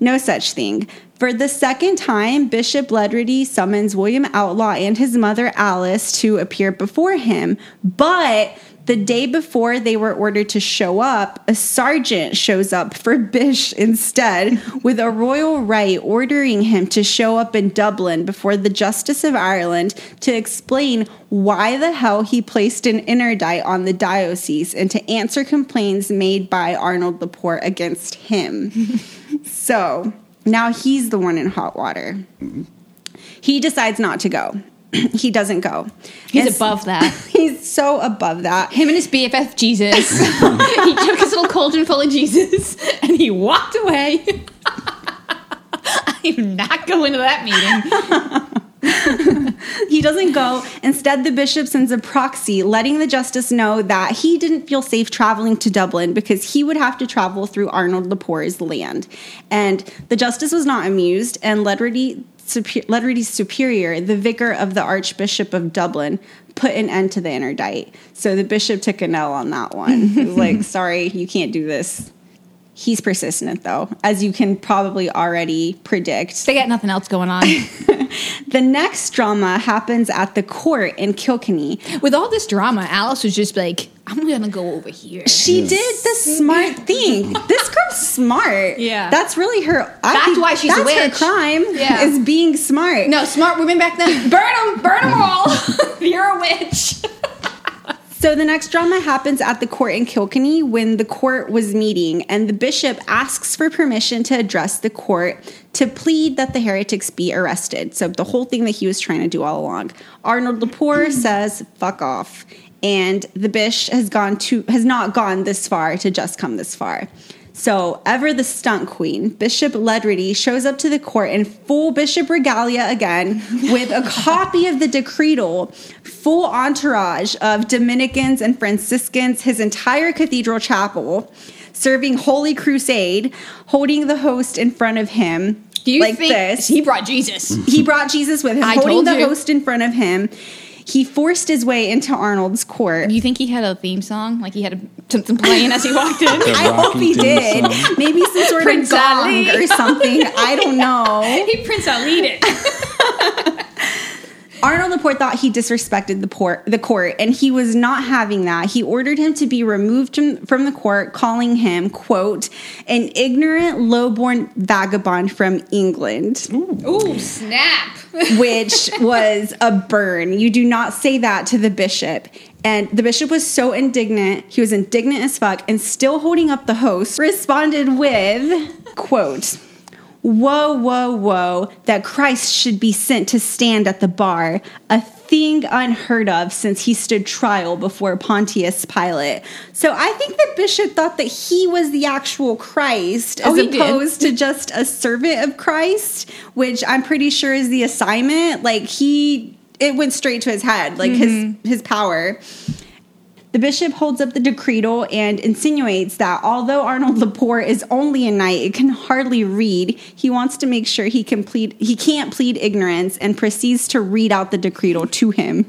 No such thing. For the second time, Bishop Ledrede summons William Outlaw and his mother Alice to appear before him, but the day before they were ordered to show up, a sergeant shows up for Bish instead with a royal right ordering him to show up in Dublin before the Justice of Ireland to explain why the hell he placed an interdict on the diocese and to answer complaints made by Arnold le Poer against him. So now he's the one in hot water. He decides not to go. He doesn't go. He's it's, above that. He's so above that. Him and his B F F, Jesus. He took his little cauldron full of Jesus and he walked away. I'm not going to that meeting. He doesn't go. Instead, the bishop sends a proxy letting the justice know that he didn't feel safe traveling to Dublin because he would have to travel through Arnold le Poer's land. And the justice was not amused, and Ledrede... Super- Ledrede's superior, the vicar of the Archbishop of Dublin, put an end to the interdict. So the bishop took an L on that one. He was like, sorry, you can't do this. He's persistent, though, as you can probably already predict. They got nothing else going on. The next drama happens at the court in Kilkenny. With all this drama, Alice was just like, I'm going to go over here. She yes. did the smart thing. This girl's smart. Yeah. That's really her. I that's think, why she's that's a witch. That's her crime, yeah. is being smart. No, smart women back then, burn them, burn them all. You're a witch. So the next drama happens at the court in Kilkenny when the court was meeting and the bishop asks for permission to address the court to plead that the heretics be arrested. So the whole thing that he was trying to do all along. Arnold le Poer says, fuck off. And the bish has gone to has not gone this far to just come this far. So, ever the stunt queen, Bishop Ledrede shows up to the court in full bishop regalia again with a copy of the decretal, full entourage of Dominicans and Franciscans, his entire cathedral chapel, serving Holy Crusade, holding the host in front of him. Do you like think this. He brought Jesus? He brought Jesus with him, I holding the you. host in front of him. He forced his way into Arnold's court. You think he had a theme song? Like he had a, something playing as he walked in? I hope he did. Song. Maybe some sort Prince of gong Ali. Or something. I don't know. He Prince Ali'd it. Arnold le Poer thought he disrespected the, port, the court, and he was not having that. He ordered him to be removed from the court, calling him, quote, an ignorant, low-born vagabond from England. Ooh, Ooh snap. Which was a burn. You do not say that to the bishop. And the bishop was so indignant. He was indignant as fuck and still holding up the host, responded with, quote, woe, woe, woe, that Christ should be sent to stand at the bar, a thing unheard of since he stood trial before Pontius Pilate. So I think the bishop thought that he was the actual Christ as oh, opposed did. to just a servant of Christ, which I'm pretty sure is the assignment. Like he, it went straight to his head, like mm-hmm. his his power. The bishop holds up the decretal and insinuates that although Arnold le Poer is only a knight and can hardly read, he wants to make sure he can plead, he can't plead ignorance and proceeds to read out the decretal to him.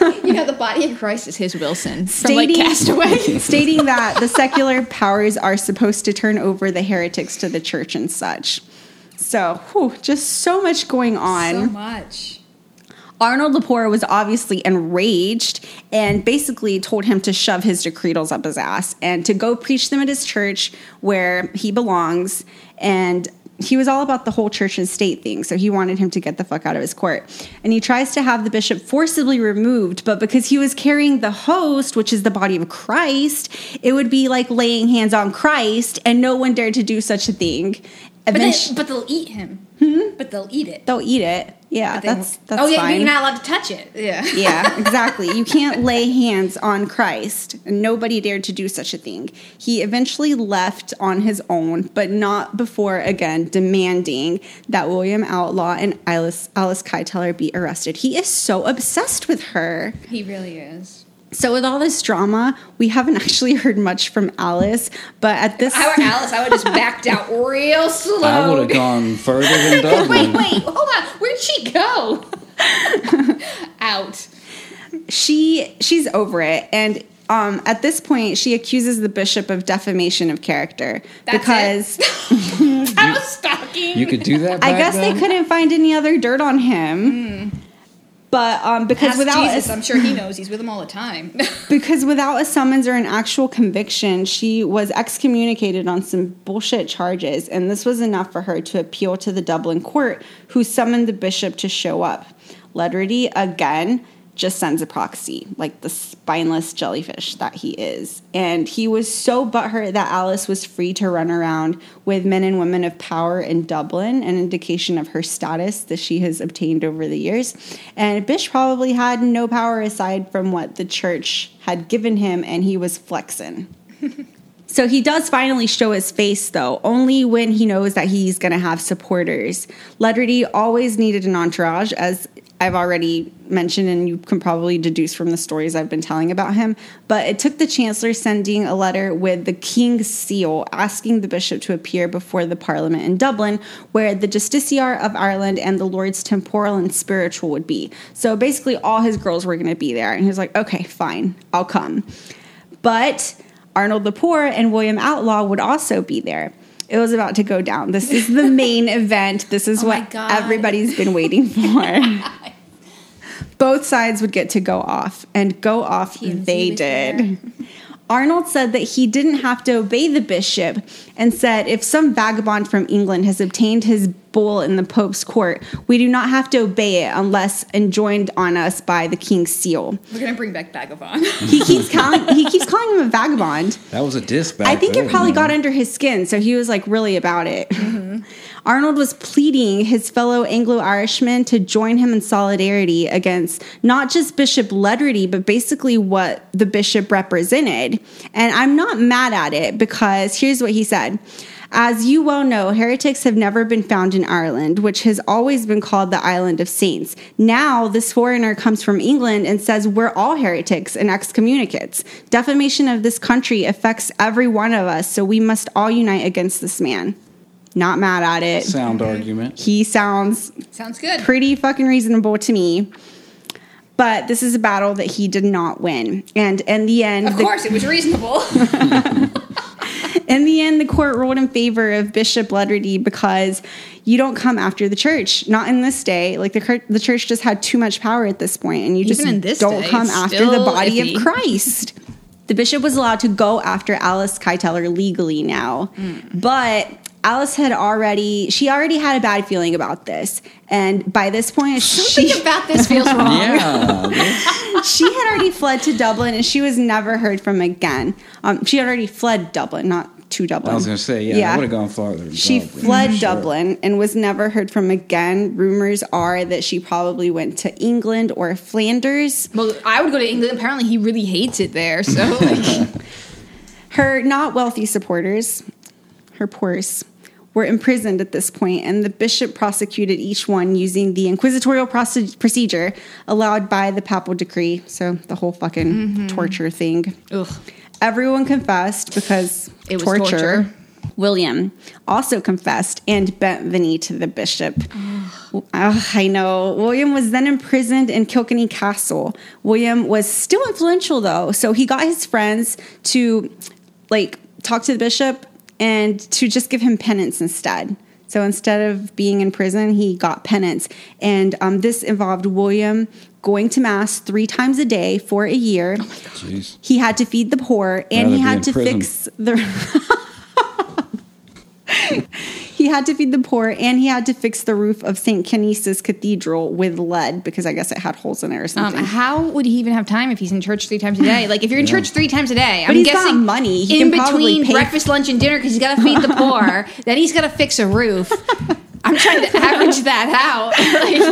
You know, the body of Christ is his Wilson stating, from like Castaway. Stating that the secular powers are supposed to turn over the heretics to the church and such. So, whew, just so much going on. So much. Arnold le Poer was obviously enraged and basically told him to shove his decretals up his ass and to go preach them at his church where he belongs. And he was all about the whole church and state thing, so he wanted him to get the fuck out of his court. And he tries to have the bishop forcibly removed, but because he was carrying the host, which is the body of Christ, it would be like laying hands on Christ, and no one dared to do such a thing. Eventually, but, they, but they'll eat him. Hmm? But they'll eat it. They'll eat it. Yeah, that's that's oh, yeah, fine. You're not allowed to touch it. Yeah, yeah, exactly. You can't lay hands on Christ. Nobody dared to do such a thing. He eventually left on his own, but not before, again, demanding that William Outlaw and Alice, Alice Kyteler be arrested. He is so obsessed with her. He really is. So with all this drama, we haven't actually heard much from Alice, but at this... If I were Alice, I would have just backed out real slow. I would have gone further than Dublin. Wait, wait, hold on. Where'd she go? Out. She She's over it, and um, at this point, she accuses the bishop of defamation of character. That's because... That was stuck. Sneaking. You could do that back I guess then? They couldn't find any other dirt on him. Mm. But um, because Ask without Jesus, a, I'm sure he knows. He's with them all the time. Because without a summons or an actual conviction, she was excommunicated on some bullshit charges. And this was enough for her to appeal to the Dublin court, who summoned the bishop to show up. Ledrede, again, just sends a proxy, like the spineless jellyfish that he is. And he was so butthurt that Alice was free to run around with men and women of power in Dublin, an indication of her status that she has obtained over the years. And Bish probably had no power aside from what the church had given him, and he was flexing. So he does finally show his face, though, only when he knows that he's going to have supporters. Ledrede always needed an entourage, as I've already mentioned, and you can probably deduce from the stories I've been telling about him, but it took the chancellor sending a letter with the king's seal asking the bishop to appear before the parliament in Dublin, where the justiciar of Ireland and the lords temporal and spiritual would be. So basically all his girls were going to be there, and he was like, okay, fine, I'll come. But Arnold le Poer and William Outlaw would also be there. It was about to go down. This is the main event. This is oh what everybody's been waiting for. Both sides would get to go off, and go off T M Z they did. Arnold said that he didn't have to obey the bishop, and said if some vagabond from England has obtained his bull in the Pope's court, we do not have to obey it unless enjoined on us by the king's seal. We're going to bring back vagabond. He keeps calling he keeps calling him a vagabond. That was a diss back I think then, it probably you know? got under his skin, so he was like really about it. Mm-hmm. Arnold was pleading his fellow Anglo-Irishmen to join him in solidarity against not just Bishop Ledrede, but basically what the bishop represented. And I'm not mad at it, because here's what he said. As you well know, heretics have never been found in Ireland, which has always been called the Island of Saints. Now, this foreigner comes from England and says we're all heretics and excommunicates. Defamation of this country affects every one of us, so we must all unite against this man. Not mad at it. Sound argument. He sounds sounds good. Pretty fucking reasonable to me. But this is a battle that he did not win. And in the end... Of the, course, it was reasonable. In the end, the court ruled in favor of Bishop Ledrede, because you don't come after the church. Not in this day. Like, the, the church just had too much power at this point, and you Even just in this don't day, come after the body iffy. Of Christ. The bishop was allowed to go after Alice Kyteler legally now. Mm. But... Alice had already, she already had a bad feeling about this. And by this point, something she, about this feels wrong. Yeah. She had already fled to Dublin, and she was never heard from again. Um, she had already fled Dublin, not to Dublin. I was going to say, yeah, yeah. I would have gone farther. She Dublin, fled sure. Dublin and was never heard from again. Rumors are that she probably went to England or Flanders. Well, I would go to England. Apparently, he really hates it there. So, like. Her not wealthy supporters, her poorest, were imprisoned at this point, and the bishop prosecuted each one using the inquisitorial proce- procedure allowed by the papal decree. So the whole fucking mm-hmm. torture thing. Ugh. Everyone confessed because it torture. was torture. William also confessed and bent the knee to the bishop. Oh, I know. William was then imprisoned in Kilkenny Castle. William was still influential, though, so he got his friends to like talk to the bishop and to just give him penance instead. So instead of being in prison, he got penance. And um, this involved William going to mass three times a day for a year. Oh my God. He had to feed the poor, and he had to prison. fix the... He had to feed the poor, and he had to fix the roof of Saint Canice's Cathedral with lead, because I guess it had holes in it or something. Um, how would he even have time if he's in church three times a day? Like, if you're in yeah. church three times a day, but I'm he's guessing got money. He in can between pay breakfast, for- lunch, and dinner, because he's got to feed the poor. Then he's got to fix a roof. I'm trying to average that out. Like,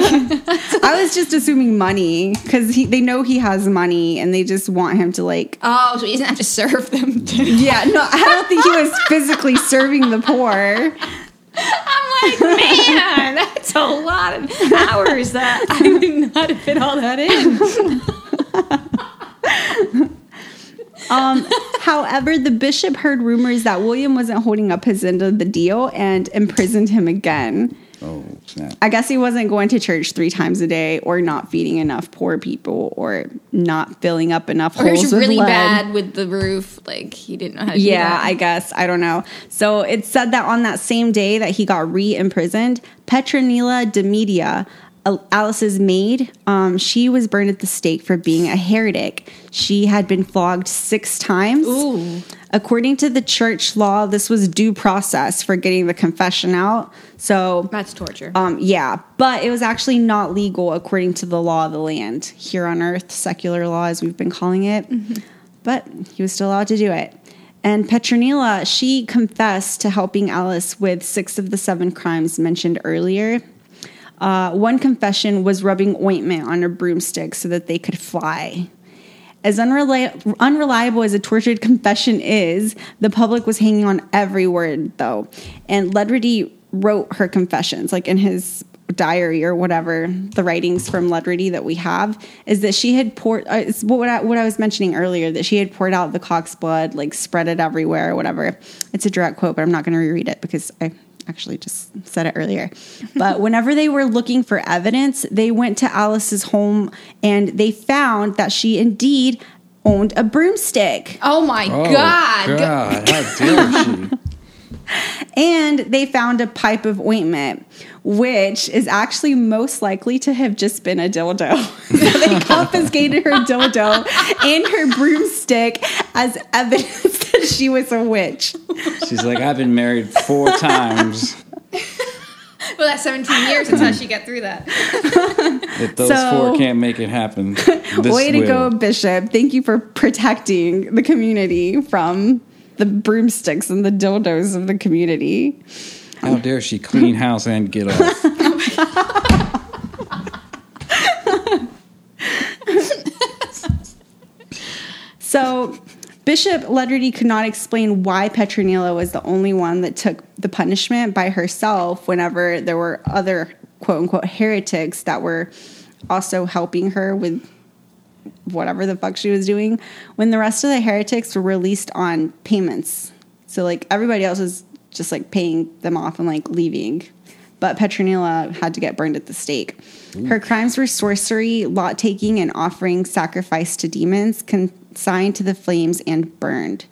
I was just assuming money, because they know he has money, and they just want him to like... Oh, so he doesn't have to serve them. Too. Yeah, no, I don't think he was physically serving the poor. I'm like, man, that's a lot of hours that I would not have fit all that in. um, however, the bishop heard rumors that William wasn't holding up his end of the deal and imprisoned him again. Oh, snap. I guess he wasn't going to church three times a day, or not feeding enough poor people, or not filling up enough or holes with lead. Or he was really bad with the roof. Like, he didn't know how to yeah, do that. Yeah, I guess. I don't know. So it's said that on that same day that he got re-imprisoned, Petronilla de Meath, Alice's maid, um, she was burned at the stake for being a heretic. She had been flogged six times. Ooh. According to the church law, this was due process for getting the confession out. So that's torture. Um, yeah, but it was actually not legal according to the law of the land here on Earth, secular law as we've been calling it. Mm-hmm. But he was still allowed to do it. And Petronilla, she confessed to helping Alice with six of the seven crimes mentioned earlier. Uh, one confession was rubbing ointment on her broomstick so that they could fly. As unreli- unreliable as a tortured confession is, the public was hanging on every word, though. And Ledrede wrote her confessions, like in his diary or whatever, the writings from Ledrede that we have, is that she had poured, uh, it's what I, what I was mentioning earlier, that she had poured out the cock's blood, like spread it everywhere or whatever. It's a direct quote, but I'm not going to reread it because I... actually just said it earlier. But whenever they were looking for evidence, they went to Alice's home and they found that she indeed owned a broomstick. Oh my oh God. God, how dare she? And they found a pipe of ointment, which is actually most likely to have just been a dildo. So they confiscated her dildo and her broomstick as evidence that she was a witch. She's like, I've been married four times. Well, that's seventeen years. That's how she got through that. If those so, four can't make it happen, this way to will. Go, Bishop. Thank you for protecting the community from... the broomsticks and the dildos of the community. How dare she clean house and get off. So Bishop Ledrede could not explain why Petronilla was the only one that took the punishment by herself whenever there were other quote-unquote heretics that were also helping her with whatever the fuck she was doing, when the rest of the heretics were released on payments. So, like, everybody else was just, like, paying them off and, like, leaving. But Petronilla had to get burned at the stake. Ooh. Her crimes were sorcery, lot-taking, and offering sacrifice to demons, consigned to the flames and burned.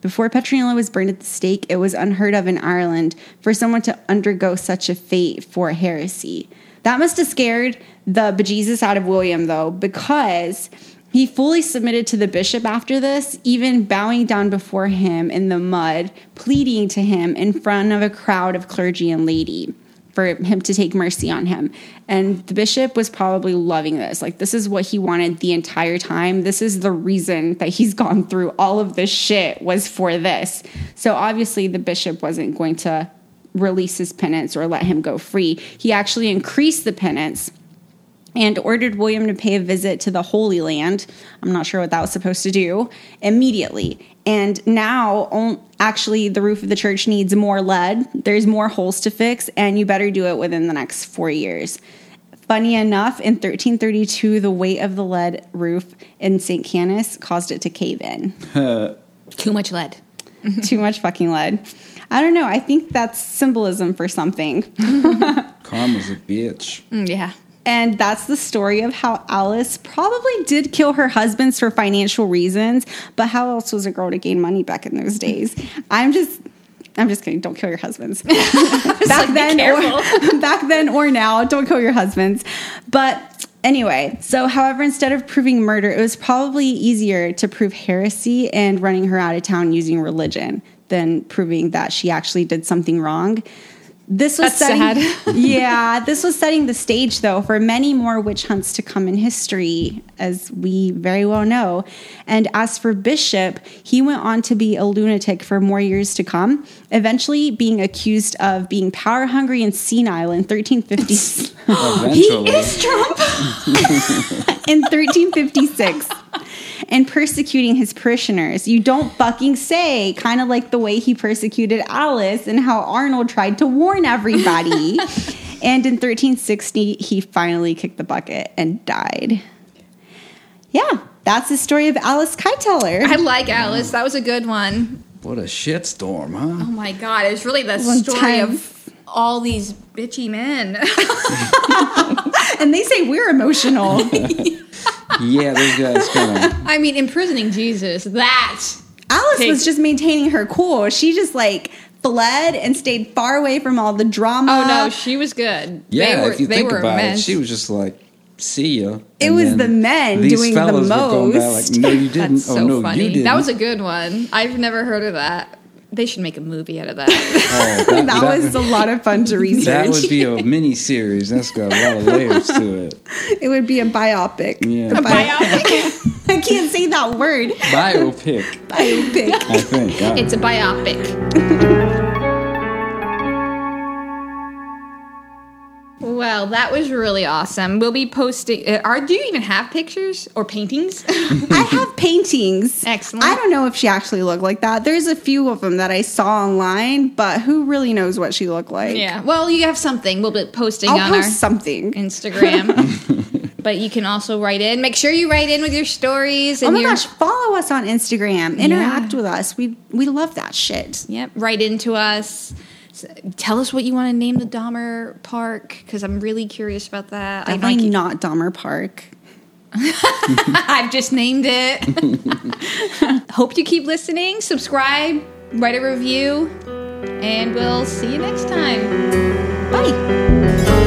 Before Petronilla was burned at the stake, it was unheard of in Ireland for someone to undergo such a fate for heresy. That must have scared the bejesus out of William, though, because he fully submitted to the bishop after this, even bowing down before him in the mud, pleading to him in front of a crowd of clergy and laity for him to take mercy on him. And the bishop was probably loving this. Like, this is what he wanted the entire time. This is the reason that he's gone through all of this shit, was for this. So obviously the bishop wasn't going to release his penance or let him go free. He actually increased the penance and ordered William to pay a visit to the Holy Land. I'm not sure what that was supposed to do. Immediately. And now, actually, the roof of the church needs more lead. There's more holes to fix, and you better do it within the next four years. Funny enough, in thirteen thirty-two, the weight of the lead roof in Saint Canis caused it to cave in. Too much lead. Too much fucking lead. I don't know. I think that's symbolism for something. Karma's a bitch. Yeah. And that's the story of how Alice probably did kill her husbands for financial reasons. But how else was a girl to gain money back in those days? I'm just, I'm just kidding. Don't kill your husbands. back like, then, or, back then or now, don't kill your husbands. But anyway, so however, instead of proving murder, it was probably easier to prove heresy and running her out of town using religion than proving that she actually did something wrong. This was That's setting, sad. yeah, this was setting the stage, though, for many more witch hunts to come in history, as we very well know. And as for Bishop, he went on to be a lunatic for more years to come, eventually being accused of being power-hungry and senile in thirteen fifty. He is Trump! In thirteen fifty-six. And persecuting his parishioners. You don't fucking say. Kind of like the way he persecuted Alice and how Arnold tried to warn everybody. And in thirteen sixty, he finally kicked the bucket and died. Yeah, that's the story of Alice Kyteler. I like Alice. That was a good one. What a shitstorm, huh? Oh, my God. It's really the story of all these bitchy men. And they say we're emotional. Yeah, those guys kind of... I mean, imprisoning Jesus, that... Alice takes... was just maintaining her cool. She just, like... fled and stayed far away from all the drama. Oh, no, she was good. Yeah, they were, if you they think were about immense. It, she was just like, see ya. It was the men doing the most. These fellas were going back like, no, you didn't. That's oh, so no, funny. You didn't. That was a good one. I've never heard of that. They should make a movie out of that. Oh, that, that was a lot of fun to research. That would be a mini-series. That's got a lot of layers to it. It would be a biopic. Yeah. A biopic? I can't say that word. Biopic. Biopic. I think. I it's a biopic. Well, that was really awesome. We'll be posting... Uh, are Do you even have pictures or paintings? I have paintings. Excellent. I don't know if she actually looked like that. There's a few of them that I saw online, but who really knows what she looked like? Yeah. Well, you have something. We'll be posting I'll on post our something. Instagram. But you can also write in. Make sure you write in with your stories. And oh my your... gosh, follow us on Instagram. Interact yeah. with us. We We love that shit. Yep. Write into us. Tell us what you want to name the Dahmer Park, because I'm really curious about that. I'm like not Dahmer Park. I've just named it. Hope you keep listening. Subscribe, write a review, and we'll see you next time. Bye.